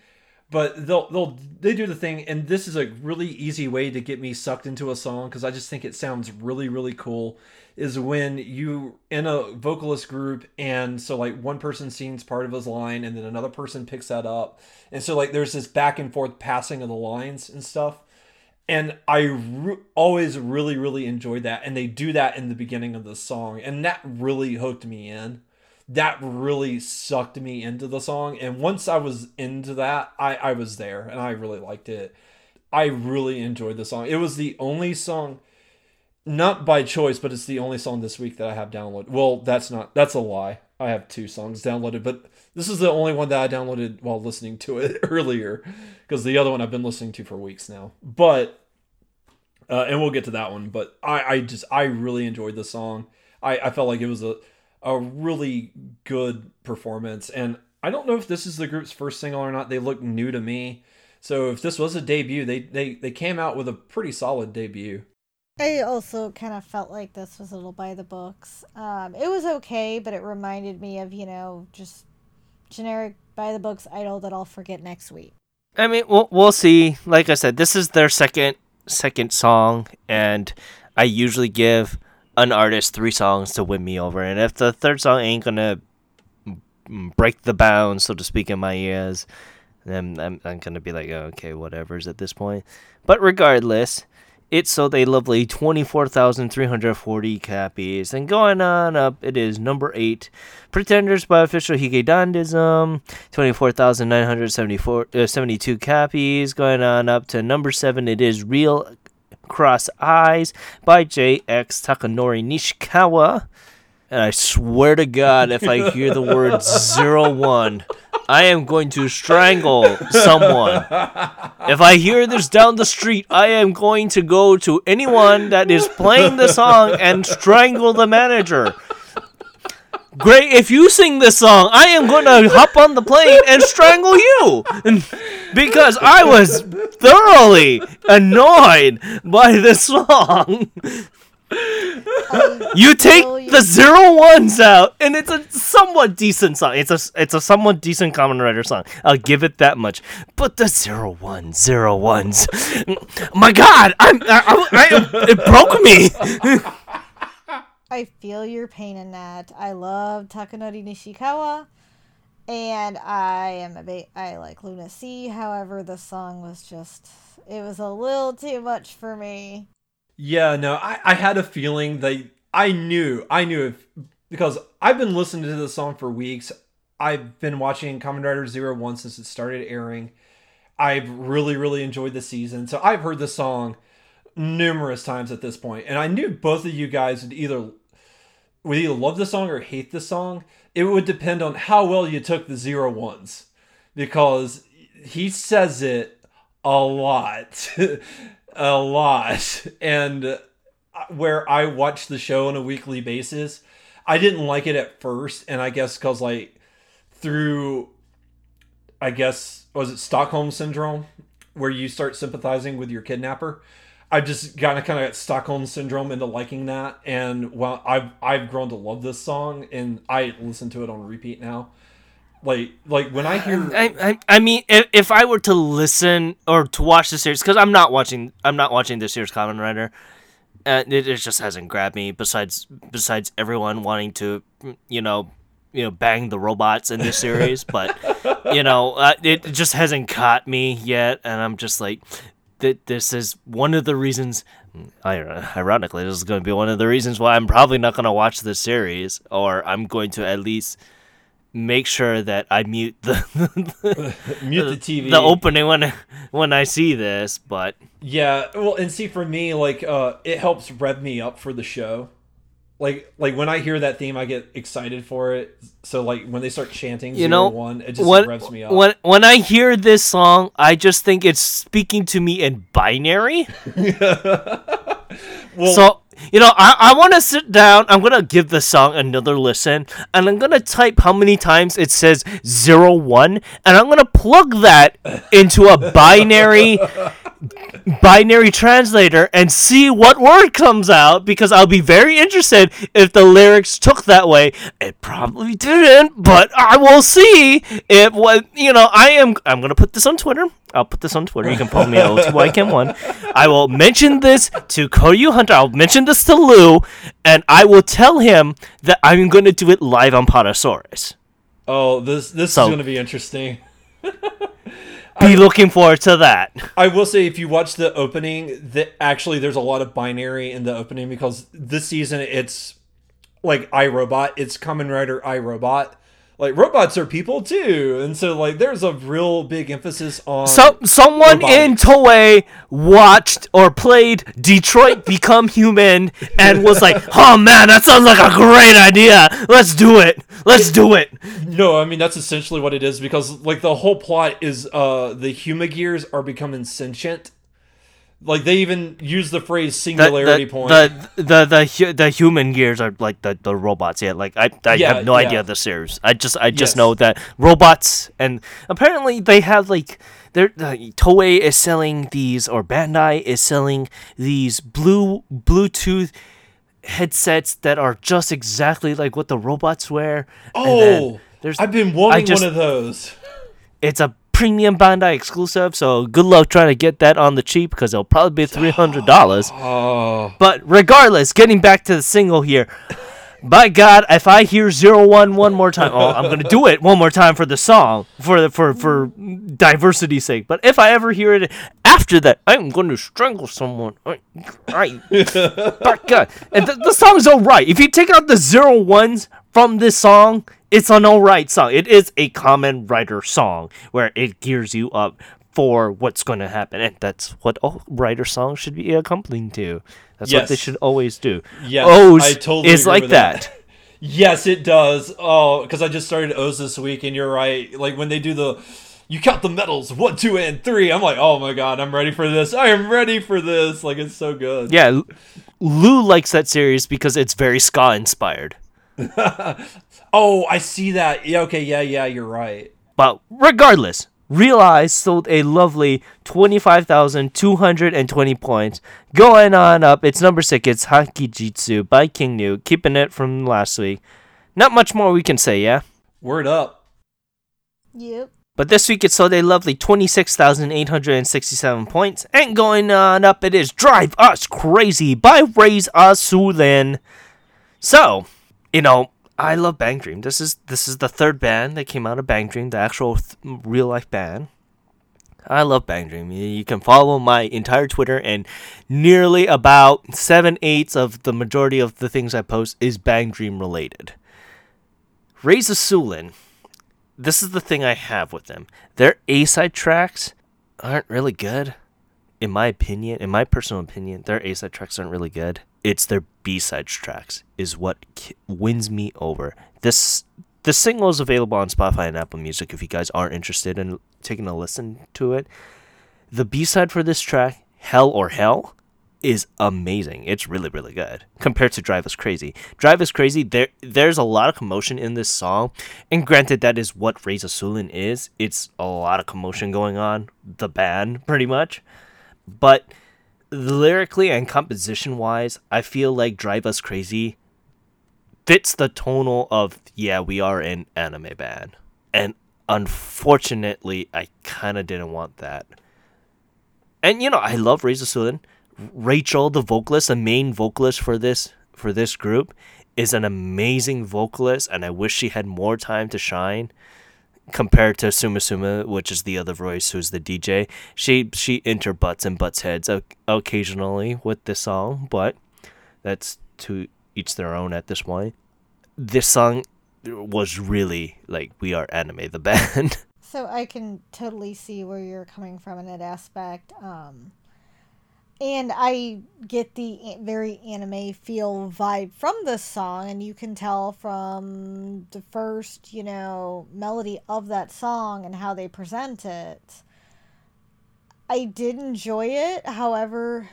But they do the thing, and this is a really easy way to get me sucked into a song because I just think it sounds really, really cool, is when you in a vocalist group, and so like one person sings part of his line and then another person picks that up. And so like there's this back and forth passing of the lines and stuff. And I always really, really enjoyed that. And they do that in the beginning of the song, and that really hooked me in. That really sucked me into the song. And once I was into that, I was there and I really liked it. I really enjoyed the song. It was the only song, not by choice, but it's the only song this week that I have downloaded. Well, that's a lie. I have two songs downloaded, but this is the only one that I downloaded while listening to it earlier, because the other one I've been listening to for weeks now. But, and we'll get to that one, but I really enjoyed the song. I felt like it was a really good performance. And I don't know if this is the group's first single or not. They look new to me. So if this was a debut, they came out with a pretty solid debut. I also kind of felt like this was a little by the books. It was okay, but it reminded me of, you know, just generic by the books idol that I'll forget next week. I mean, we'll see. Like I said, this is their second song, and I usually give an artist 3 songs to win me over, and if the third song ain't gonna break the bounds, so to speak, in my ears, then I'm gonna be like, oh, okay, whatever's at this point. But regardless, it sold a lovely 24,340 copies, and going on up, it is number 8, Pretenders by Official Higedandism, 24,972 copies. Going on up to number 7, it is Real Cross Eyes by JX Takanori Nishikawa. And I swear to God, if I hear the word 01, I am going to strangle someone. If I hear this down the street, I am going to go to anyone that is playing the song and strangle the manager. Great, if you sing this song, I am going to hop on the plane and strangle you. Because I was thoroughly annoyed by this song. You take the 01s out, and it's a somewhat decent song. It's a somewhat decent Kamen Rider song. I'll give it that much. But the 01s. My God, it broke me. I feel your pain in that. I love Takanori Nishikawa, and I like Luna C. However, the song was it was a little too much for me. Yeah, no, I had a feeling that I knew, because I've been listening to this song for weeks. I've been watching Kamen Rider 01 since it started airing. I've really, really enjoyed the season, so I've heard the song numerous times at this point, and I knew both of you guys would either love the song or hate the song. It would depend on how well you took the 01s, because he says it a lot, a lot. And where I watch the show on a weekly basis, I didn't like it at first, and I guess because like through, was it Stockholm Syndrome, where you start sympathizing with your kidnapper? I just kind of got Stockholm syndrome into liking that, and well, I've grown to love this song, and I listen to it on repeat now. Like when I hear, I mean, if I were to listen or to watch the series, because I'm not watching this year's Kamen Rider, it just hasn't grabbed me. Besides everyone wanting to, you know, bang the robots in this series, but you know, it just hasn't caught me yet, and I'm just like, this is one of the reasons. Ironically, this is going to be one of the reasons why I'm probably not going to watch this series, or I'm going to at least make sure that I mute the TV, the opening when I see this. But yeah, well, and see, for me, like it helps rev me up for the show. Like when I hear that theme, I get excited for it. So like when they start chanting 0-1, it just revs me up. When I hear this song, I just think it's speaking to me in binary. Well, so, you know, I want to sit down. I'm going to give the song another listen. And I'm going to type how many times it says 0-1. And I'm going to plug that into a binary translator and see what word comes out. Because I'll be very interested if the lyrics took that way. It probably didn't. But I will see. It was, you know, I'm going to put this on Twitter. I'll put this on Twitter. You can follow me at OTYCam1. I will mention this to Koryu Hunter. I'll mention this to Lou, and I will tell him that I'm going to do it live on Podosaurus. Oh, this is going to be interesting. Be looking forward to that. I will say, if you watch the opening, that actually there's a lot of binary in the opening, because this season it's like iRobot. It's Kamen Rider iRobot. Like, robots are people too, and so like there's a real big emphasis on. So someone robotics. In Toei watched or played Detroit Become Human and was like, "Oh man, that sounds like a great idea. Let's do it. Let's do it." No, I mean, that's essentially what it is, because like the whole plot is the Humagears are becoming sentient. Like, they even use the phrase singularity point. The human gears are like the robots. Yeah, like I have no idea of the series. I just know that robots, and apparently they have like Toei is selling these, or Bandai is selling these Bluetooth headsets that are just exactly like what the robots wear. Oh, I've been wanting one of those. It's a premium Bandai exclusive, so good luck trying to get that on the cheap, because it'll probably be $300. Oh. But regardless, getting back to the single here, by God, if I hear 0-1 one more time, oh, I'm gonna do it one more time for the song, for diversity's sake. But if I ever hear it after that, I'm going to strangle someone. Right, by God, and the song's alright. If you take out the 0-1s from this song, it's an alright song. It is a Kamen Rider song where it gears you up for what's going to happen. And that's what all Rider songs should be accompanying to. That's what they should always do. Yes, O's I totally is agree like with that. Yes, it does. Oh, because I just started O's this week, and you're right. Like when they do the, you count the medals, 1, 2, and 3. I'm like, oh my God, I'm ready for this. I am ready for this. Like, it's so good. Yeah, Lou likes that series because it's very ska inspired. Oh, I see that. Yeah, okay, yeah, you're right. But regardless, Realize sold a lovely 25,220 points. Going on up, it's number 6, it's Hakijitsu by King New, keeping it from last week. Not much more we can say, yeah? Word up. Yep. But this week it sold a lovely 26,867 points. And going on up, it is Drive Us Crazy by Raise Asulin. So, you know, I love Bang Dream. This is the third band that came out of Bang Dream, the actual real life band. I love Bang Dream. You can follow my entire Twitter, and nearly about 7/8 of the majority of the things I post is Bang Dream related. Raise Asulin. This is the thing I have with them. Their A-side tracks aren't really good, in my opinion. In my personal opinion, their A-side tracks aren't really good. It's their B-side tracks is what wins me over. The single is available on Spotify and Apple Music if you guys are interested in taking a listen to it. The B-side for this track, Hell or Hell, is amazing. It's really, really good compared to Drive Us Crazy. Drive Us Crazy, there's a lot of commotion in this song. And granted, that is what Raise Asulin is. It's a lot of commotion going on. The band, pretty much. But lyrically and composition-wise, I feel like Drive Us Crazy fits the tonal of, yeah, we are an anime band. And unfortunately, I kind of didn't want that. And, you know, I love Razor Sudan. Rachel, the vocalist, the main vocalist for this group, is an amazing vocalist, and I wish she had more time to shine compared to Sumasuma, which is the other voice who's the DJ. She interbutts and butts heads occasionally with this song, but that's to each their own at this point. This song was really like, we are anime, the band. So I can totally see where you're coming from in that aspect. And I get the very anime feel vibe from this song, and you can tell from the first, you know, melody of that song and how they present it. I did enjoy it, however,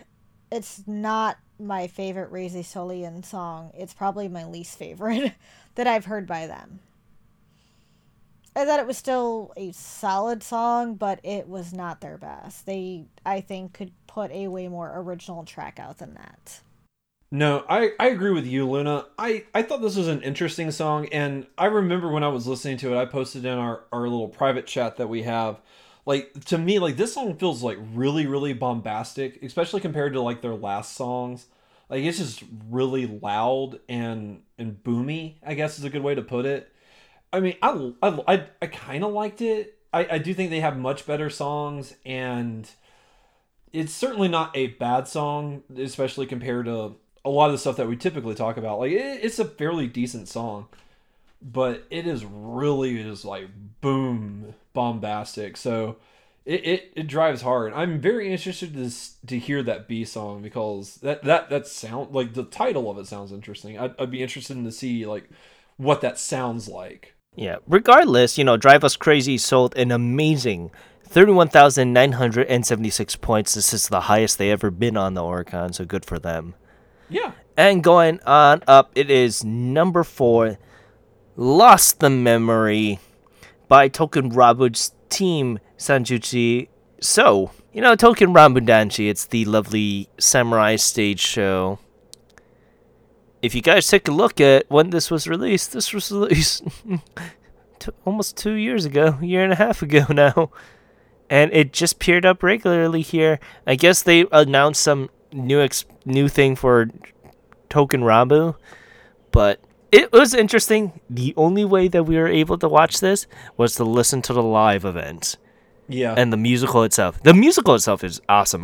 it's not my favorite Reise Solian song. It's probably my least favorite that I've heard by them. I thought it was still a solid song, but it was not their best. They, I think, could put a way more original track out than that. No, I agree with you, Luna. I thought this was an interesting song, and I remember when I was listening to it, I posted in our little private chat that we have. Like, to me, like, this song feels, like, really, really bombastic, especially compared to, like, their last songs. Like, it's just really loud and boomy, I guess is a good way to put it. I mean, I kind of liked it. I do think they have much better songs, and it's certainly not a bad song, especially compared to a lot of the stuff that we typically talk about. Like, it's a fairly decent song, but it is really just like boom, bombastic. So it drives hard. I'm very interested to hear that B song, because that sound, like, the title of it sounds interesting. I'd be interested in to see like what that sounds like. Yeah, regardless, you know, Drive Us Crazy sold an amazing 31,976 points. This is the highest they ever been on the Oricon, so good for them. Yeah. And going on up, it is number 4, Lost the Memory by Token Rabu's team, Sanjuchi. So, you know, Token Rabudanchi, it's the lovely samurai stage show. If you guys take a look at when this was released almost 2 years ago, a year and a half ago now. And it just peered up regularly here. I guess they announced some new thing for Token Rambu. But it was interesting. The only way that we were able to watch this was to listen to the live event. Yeah. And the musical itself. The musical itself is awesome.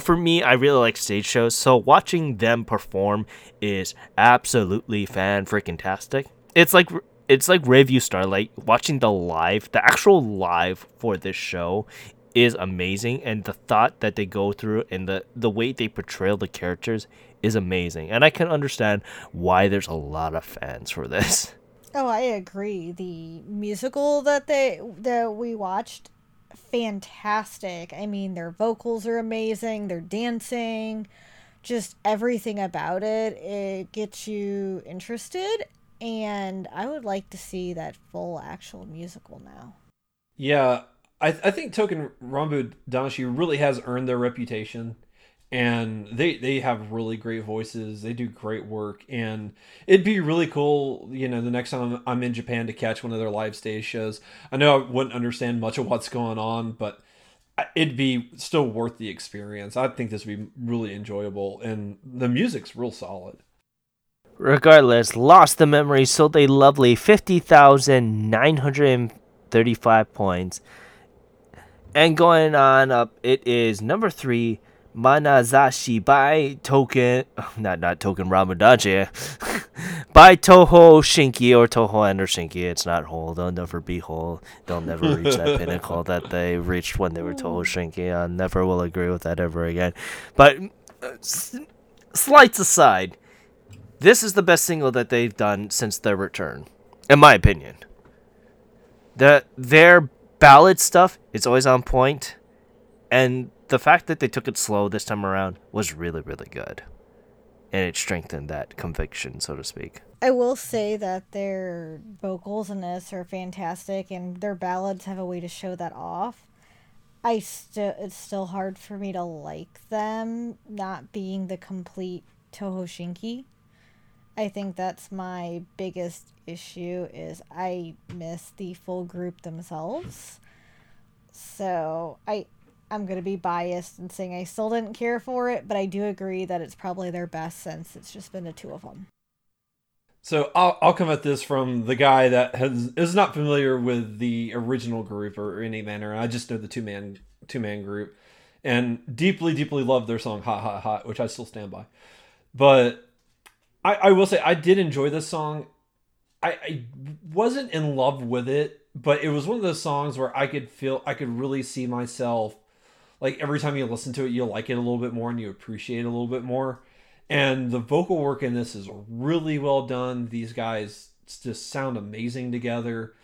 For me, I really like stage shows. So watching them perform is absolutely fan-freaking-tastic. It's like Review Starlight. Watching the actual live for this show is amazing. And the thought that they go through and the way they portray the characters is amazing. And I can understand why there's a lot of fans for this. Oh, I agree. The musical that we watched, fantastic. I mean, their vocals are amazing, their dancing, just everything about it gets you interested, and I would like to see that full actual musical now. Yeah, I think Token Rambu Danashi really has earned their reputation, and they have really great voices, they do great work, and it'd be really cool, you know, the next time I'm in Japan to catch one of their live stage shows. I know I wouldn't understand much of what's going on, but it'd be still worth the experience. I think this would be really enjoyable, and the music's real solid. Regardless, Lost the Memory sold a lovely 50,935 points. And going on up, it is number 3, Manazashi by Token... Not Token Ramudachi. By Toho Shinki or Toho Ender Shinki. It's not whole. They'll never be whole. They'll never reach that pinnacle that they reached when they were Toho Shinki. I never will agree with that ever again. But slights aside, this is the best single that they've done since their return, in my opinion. Their ballad stuff is always on point, and the fact that they took it slow this time around was really, really good. And it strengthened that conviction, so to speak. I will say that their vocals in this are fantastic, and their ballads have a way to show that off. it's still hard for me to like them not being the complete Toho Shinki. I think that's my biggest issue, is I miss the full group themselves. So I'm going to be biased in saying I still didn't care for it, but I do agree that it's probably their best since it's just been the two of them. So I'll come at this from the guy that is not familiar with the original group or any manner. I just know the two-man group, and deeply, deeply love their song "Hot, Hot, Hot," which I still stand by. But I will say I did enjoy this song. I wasn't in love with it, but it was one of those songs where I could really see myself. Like every time you listen to it, you like it a little bit more and you appreciate it a little bit more. And the vocal work in this is really well done. These guys just sound amazing together.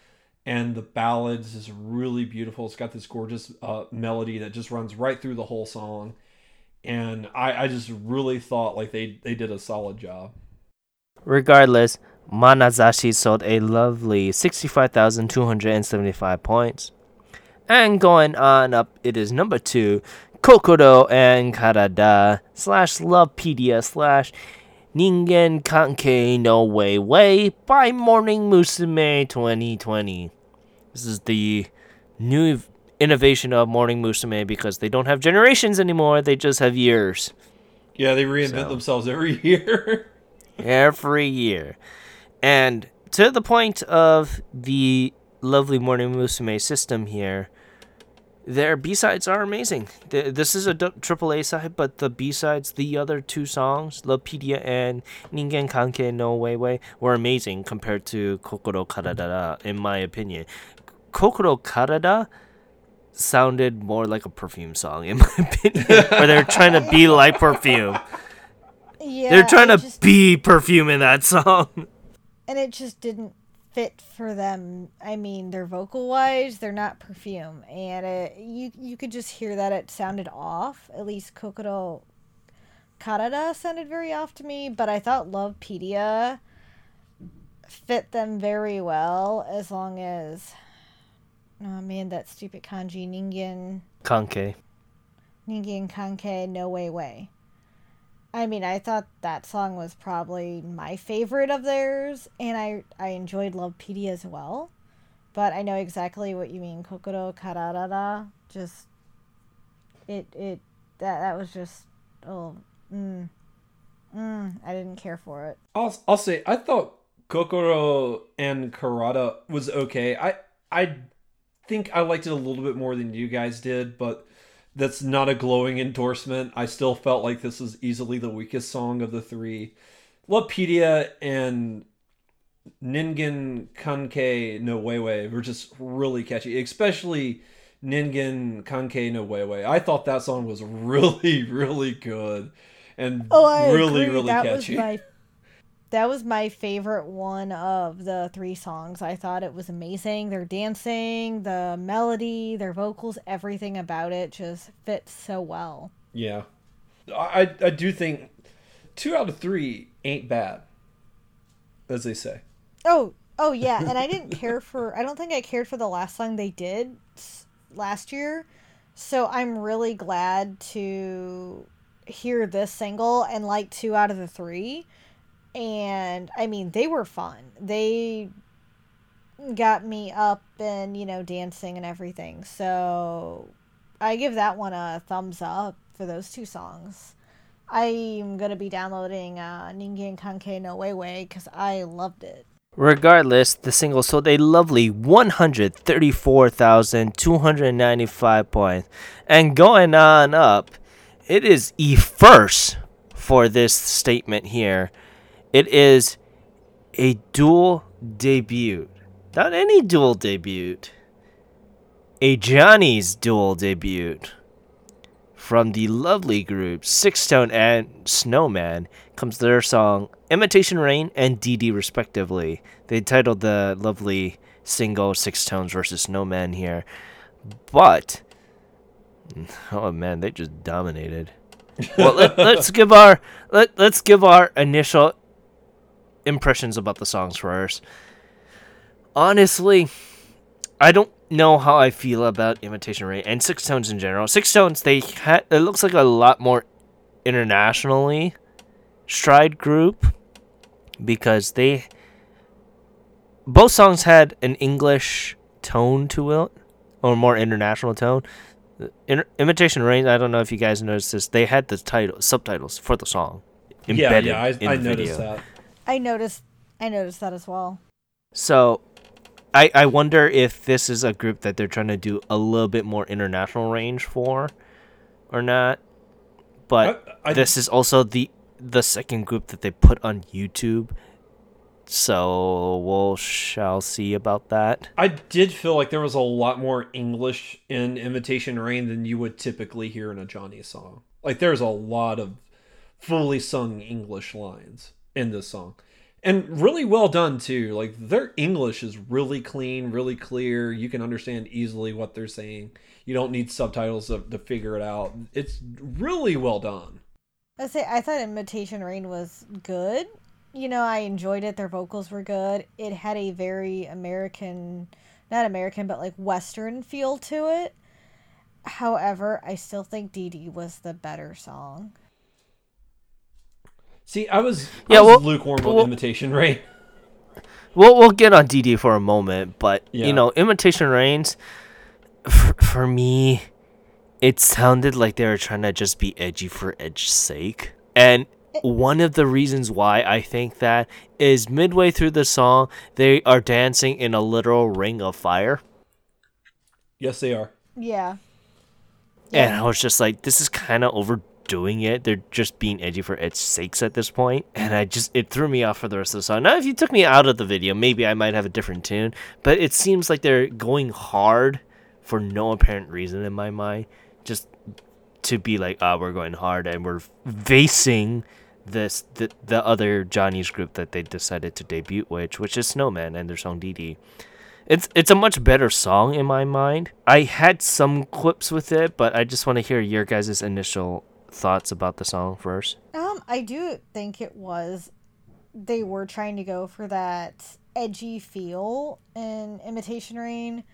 And the ballads is really beautiful. It's got this gorgeous melody that just runs right through the whole song. And I just really thought like they did a solid job. Regardless, Manazashi sold a lovely 65,275 points. And going on up, it is number 2. Kokoro and Karada / Lovepedia / Ningen Kankei no Way Way by Morning Musume 2020. This is the new innovation of Morning Musume because they don't have generations anymore. They just have years. Yeah, they reinvent themselves every year. Every year. And to the point of the lovely Morning Musume system here, their B-sides are amazing. This is a triple A-side, but the B-sides, the other two songs, Lovepedia and Ningen Kankei no Weiwei, were amazing compared to Kokoro Karada, in my opinion. Kokoro Karada sounded more like a Perfume song, in my opinion, where they're trying to be like Perfume. Yeah, they're trying to be Perfume in that song. And it just didn't fit for them. I mean, they're vocal wise, they're not Perfume, and you could just hear that it sounded off. At least Kokoro Karada sounded very off to me, but I thought Lovepedia fit them very well, as long as that stupid kanji Ningen Kankei no Way Way. I mean, I thought that song was probably my favorite of theirs, and I enjoyed Lovepedia as well. But I know exactly what you mean, Kokoro Karada. Just it that was just I didn't care for it. I'll say I thought Kokoro and Karada was okay. I think I liked it a little bit more than you guys did, but that's not a glowing endorsement. I still felt like this is easily the weakest song of the three. Lovepedia and Ningen Kankei no Weiwei were just really catchy, especially Ningen Kankei no Weiwei. I thought that song was really, really good and really catchy. That was my favorite one of the three songs. I thought it was amazing. Their dancing, the melody, their vocals, everything about it just fits so well. Yeah. I do think 2 out of 3 ain't bad, as they say. Oh yeah. And I didn't care for... I don't think I cared for the last song they did last year. So I'm really glad to hear this single and like 2 out of 3. And I mean, they were fun. They got me up and, dancing and everything. So I give that one a thumbs up for those two songs. I'm going to be downloading Ningen Kankei no Weiwei because I loved it. Regardless, the single sold a lovely 134,295 points. And going on up, it is E first for this statement here. It is a dual debut. Not any dual debut. A Johnny's dual debut. From the lovely group Six Stone and Snowman comes their song Imitation Rain and DD respectively. They titled the lovely single Six Stones versus Snowman here. But, oh man, they just dominated. Well, let's give our initial impressions about the songs first. Honestly, I don't know how I feel about Imitation Ray and Six Tones in general. Six Tones, they had, it looks like a lot more internationally stride group, because they both songs had an English tone to it, or more international tone. Imitation Ray, I don't know if you guys noticed this, they had the title subtitles for the song embedded in the video. That. I noticed that as well. So I wonder if this is a group that they're trying to do a little bit more international range for or not. But this is also the second group that they put on YouTube. So we'll shall see about that. I did feel like there was a lot more English in Imitation Rain than you would typically hear in a Johnny song. Like, there's a lot of fully sung English lines in this song. And really well done, too. Like, their English is really clean, really clear. You can understand easily what they're saying. You don't need subtitles to figure it out. It's really well done. I thought Imitation Rain was good. You know, I enjoyed it. Their vocals were good. It had a very American, not American, but like Western feel to it. However, I still think Dee Dee was the better song. See, I was lukewarm with Imitation Rain. We'll get on DD for a moment, but you know, Imitation Rain's for me, it sounded like they were trying to just be edgy for edge's sake. And one of the reasons why I think that is midway through the song, they are dancing in a literal ring of fire. Yes, they are. Yeah. And I was just like, this is kind of overdoing it. They're just being edgy for edge's sakes at this point, and it threw me off for the rest of the song. Now, if you took me out of the video, maybe I might have a different tune, but it seems like they're going hard for no apparent reason in my mind, just to be like, we're going hard and we're facing this the other Johnny's group that they decided to debut, which is Snowman and their song Dee Dee. It's a much better song in my mind. I had some quips with it, but I just want to hear your guys' initial thoughts about the song first. I do think they were trying to go for that edgy feel in Imitation Rain,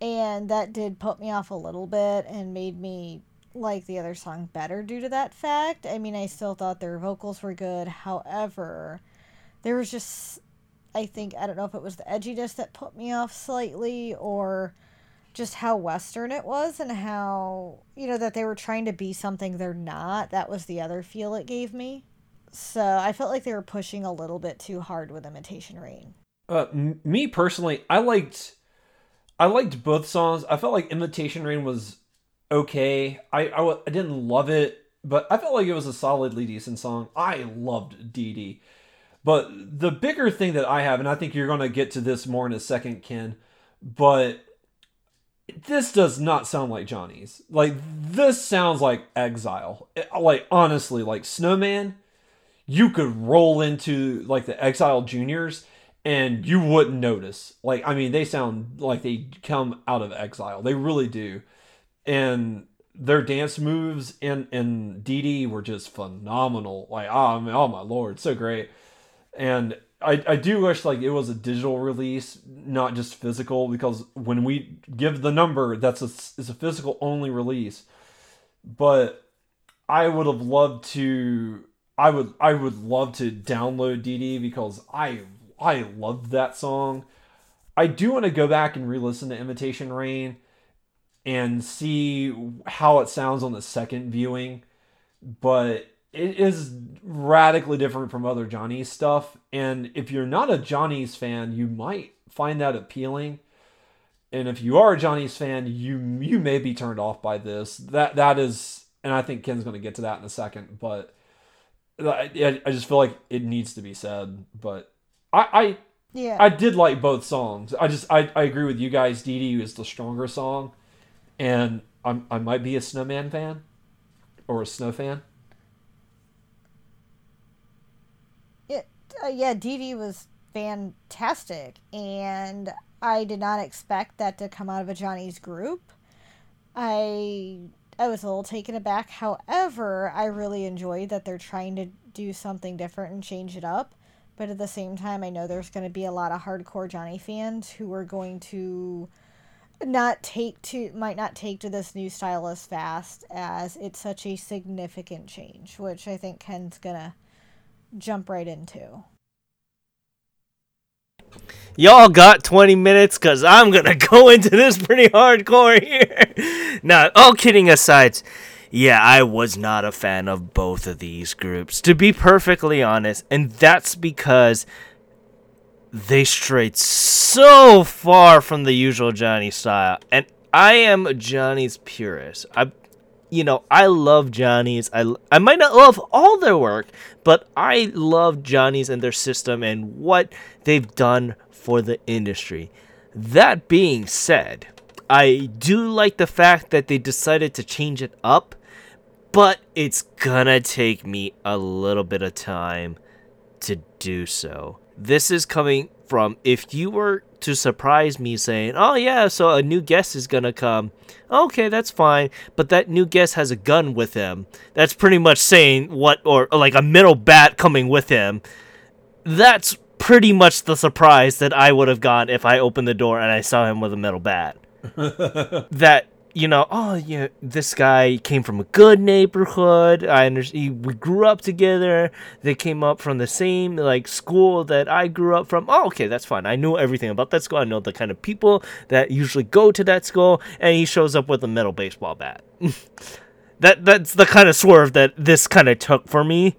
and that did put me off a little bit and made me like the other song better due to that fact. I mean, I still thought their vocals were good. However, there was just, I don't know if it was the edginess that put me off slightly, or just how Western it was, and how, you know, that they were trying to be something they're not. That was the other feel it gave me. So I felt like they were pushing a little bit too hard with Imitation Rain. Me personally, I liked both songs. I felt like Imitation Rain was okay. I didn't love it, but I felt like it was a solidly decent song. I loved Dee Dee. But the bigger thing that I have, and I think you're going to get to this more in a second, Ken, but this does not sound like Johnny's. Like, this sounds like Exile. Like, honestly, like Snowman, you could roll into like the Exile Juniors and you wouldn't notice. Like, I mean, they sound like they come out of Exile. They really do. And their dance moves and Dee Dee were just phenomenal. Like, I mean, oh my Lord, so great. And I do wish like it was a digital release, not just physical, because when we give the number, it's a physical only release. But I would have loved to. I would love to download Dee Dee, because I loved that song. I do want to go back and re-listen to Imitation Rain and see how it sounds on the second viewing, but it is radically different from other Johnny's stuff. And if you're not a Johnny's fan, you might find that appealing. And if you are a Johnny's fan, you may be turned off by this. That is, and I think Ken's going to get to that in a second, but I just feel like it needs to be said. But I did like both songs. I agree with you guys. Dee Dee is the stronger song, and I might be a Snowman fan or a Snow fan. Dee Dee was fantastic, and I did not expect that to come out of a Johnny's group. I was a little taken aback. However, I really enjoyed that they're trying to do something different and change it up. But at the same time, I know there's going to be a lot of hardcore Johnny fans who are going to might not take to this new style as fast, as it's such a significant change, which I think Ken's gonna jump right into. Y'all got 20 minutes, because I'm going to go into this pretty hardcore here. Now, all kidding aside, yeah, I was not a fan of both of these groups, to be perfectly honest. And that's because they strayed so far from the usual Johnny style. And I am a Johnny's purist. I love Johnny's. I might not love all their work, but I love Johnny's and their system and what they've done for the industry. That being said, I do like the fact that they decided to change it up, but it's gonna take me a little bit of time to do so. This is coming from, if you were to surprise me saying, oh yeah, so a new guest is gonna come, okay, that's fine, but that new guest has a gun with him, that's pretty much saying what, or like a metal bat coming with him, that's pretty much the surprise that I would have gotten if I opened the door and I saw him with a metal bat. That, you know, oh yeah, this guy came from a good neighborhood, I understand, we grew up together, they came up from the same like school that I grew up from, oh okay, that's fine, I knew everything about that school, I know the kind of people that usually go to that school, and he shows up with a metal baseball bat. That's the kind of swerve that this kind of took for me.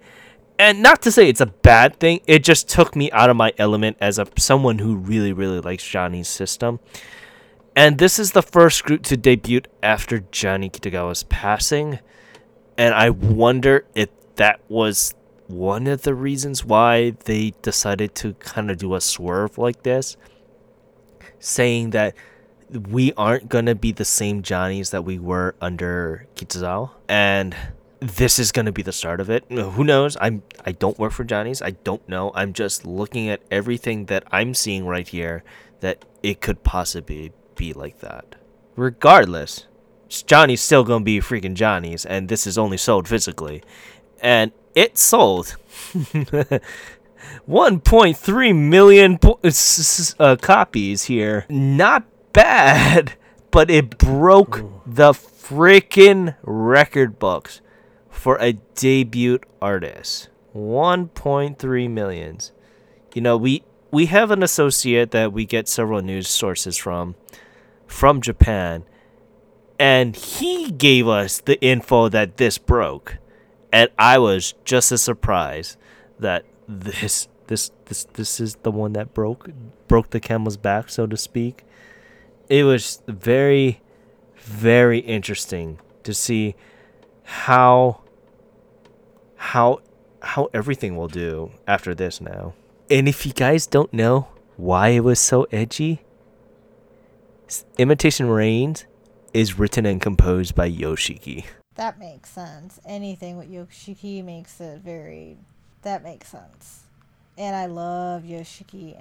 And not to say it's a bad thing, it just took me out of my element as someone who really, really likes Johnny's system. And this is the first group to debut after Johnny Kitagawa's passing. And I wonder if that was one of the reasons why they decided to kind of do a swerve like this. Saying that we aren't going to be the same Johnnies that we were under Kitagawa. And this is going to be the start of it. Who knows? I don't work for Johnny's. I don't know. I'm just looking at everything that I'm seeing right here that it could possibly be like that. Regardless, Johnny's still going to be freaking Johnny's, and this is only sold physically. And it sold 1.3 million copies here. Not bad, but it broke the freaking record books. For a debut artist, 1.3 millions. You know, we have an associate that we get several news sources from Japan, and he gave us the info that this broke, and I was just as surprised that this is the one that broke the camel's back, so to speak. It was very, very interesting to see how everything will do after this now. And if you guys don't know why it was so edgy, Imitation Reigns is written and composed by Yoshiki. That makes sense. Anything with Yoshiki makes it very... That makes sense. And I love Yoshiki.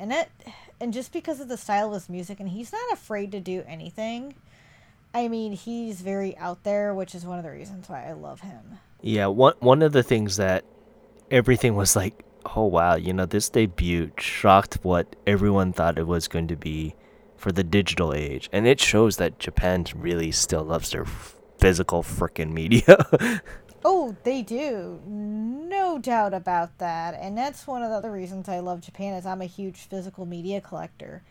And just because of the style of his music, and he's not afraid to do anything. I mean, he's very out there, which is one of the reasons why I love him. Yeah, one of the things that everything was like, oh wow, you know, this debut shocked what everyone thought it was going to be for the digital age. And it shows that Japan really still loves their physical freaking media. Oh, they do. No doubt about that. And that's one of the other reasons I love Japan, is I'm a huge physical media collector.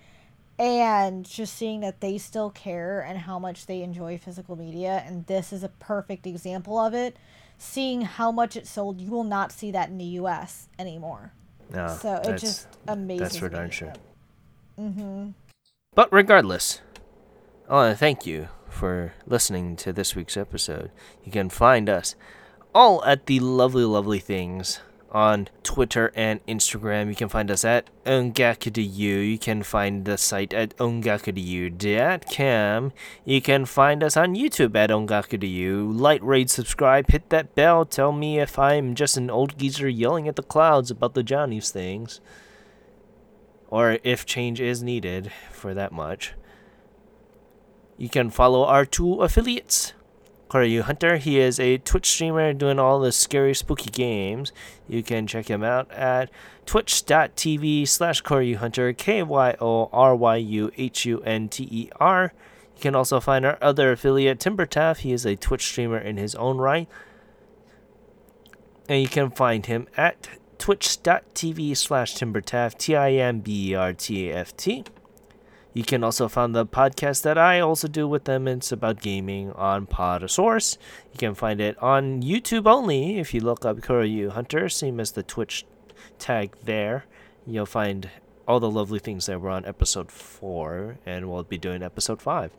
And just seeing that they still care and how much they enjoy physical media. And this is a perfect example of it. Seeing how much it sold, you will not see that in the U.S. anymore. No, so it's just amazing. That's for darn sure. Mm-hmm. But regardless, I want to thank you for listening to this week's episode. You can find us all at the lovely, lovely things on Twitter and Instagram. You can find us at Ongaku Do. You can find the site at ongakudo.com. You can find us on YouTube at Ongaku Do. Light raid, subscribe, hit that bell. Tell me if I'm just an old geezer yelling at the clouds about the Johnny's things, or if change is needed for that much. You can follow our two affiliates. Koryu Hunter, he is a Twitch streamer doing all the scary, spooky games. You can check him out at twitch.tv/KoryuHunter, KYORYUHUNTER. You can also find our other affiliate, TimberTaff. He is a Twitch streamer in his own right. And you can find him at twitch.tv/TimberTaff, TIMBERTAFT. You can also find the podcast that I also do with them. It's about gaming on Podosaurus. You can find it on YouTube only. If you look up Kuryu Hunter, same as the Twitch tag there, you'll find all the lovely things that were on episode 4, and we'll be doing episode 5.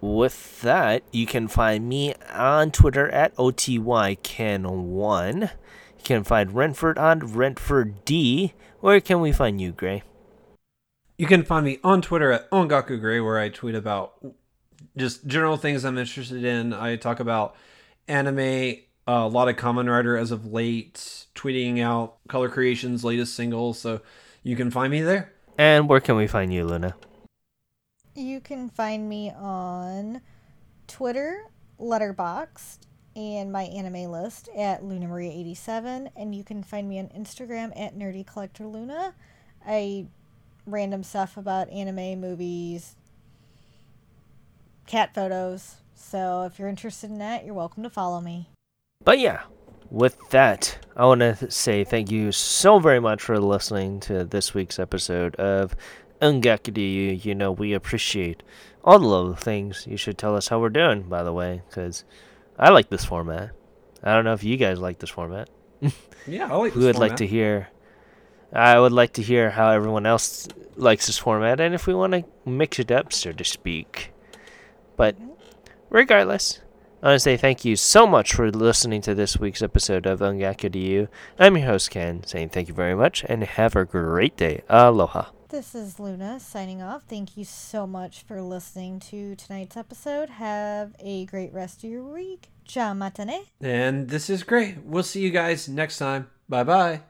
With that, you can find me on Twitter at OTYCan1. You can find Renford on RenfordD. Where can we find you, Gray? You can find me on Twitter at Ongaku Gray, where I tweet about just general things I'm interested in. I talk about anime, a lot of Kamen Rider as of late, tweeting out Color Creation's latest single, so you can find me there. And where can we find you, Luna? You can find me on Twitter, Letterboxd, and my anime list at LunaMaria87, and you can find me on Instagram at NerdyCollectorLuna. I random stuff about anime, movies, cat photos, so if you're interested in that, you're welcome to follow me. But yeah, with that, I want to say thank you so very much for listening to this week's episode of Ongaku Do. You know, we appreciate all the little things. You should tell us how we're doing, by the way, because I like this format. I don't know if you guys like this format. Yeah, I like this format. I would like to hear how everyone else likes this format, and if we want to mix it up, so to speak. But regardless, I want to say thank you so much for listening to this week's episode of Ongaku Do. I'm your host, Ken, saying thank you very much and have a great day. Aloha. This is Luna signing off. Thank you so much for listening to tonight's episode. Have a great rest of your week. Ja matane. And this is great. We'll see you guys next time. Bye-bye.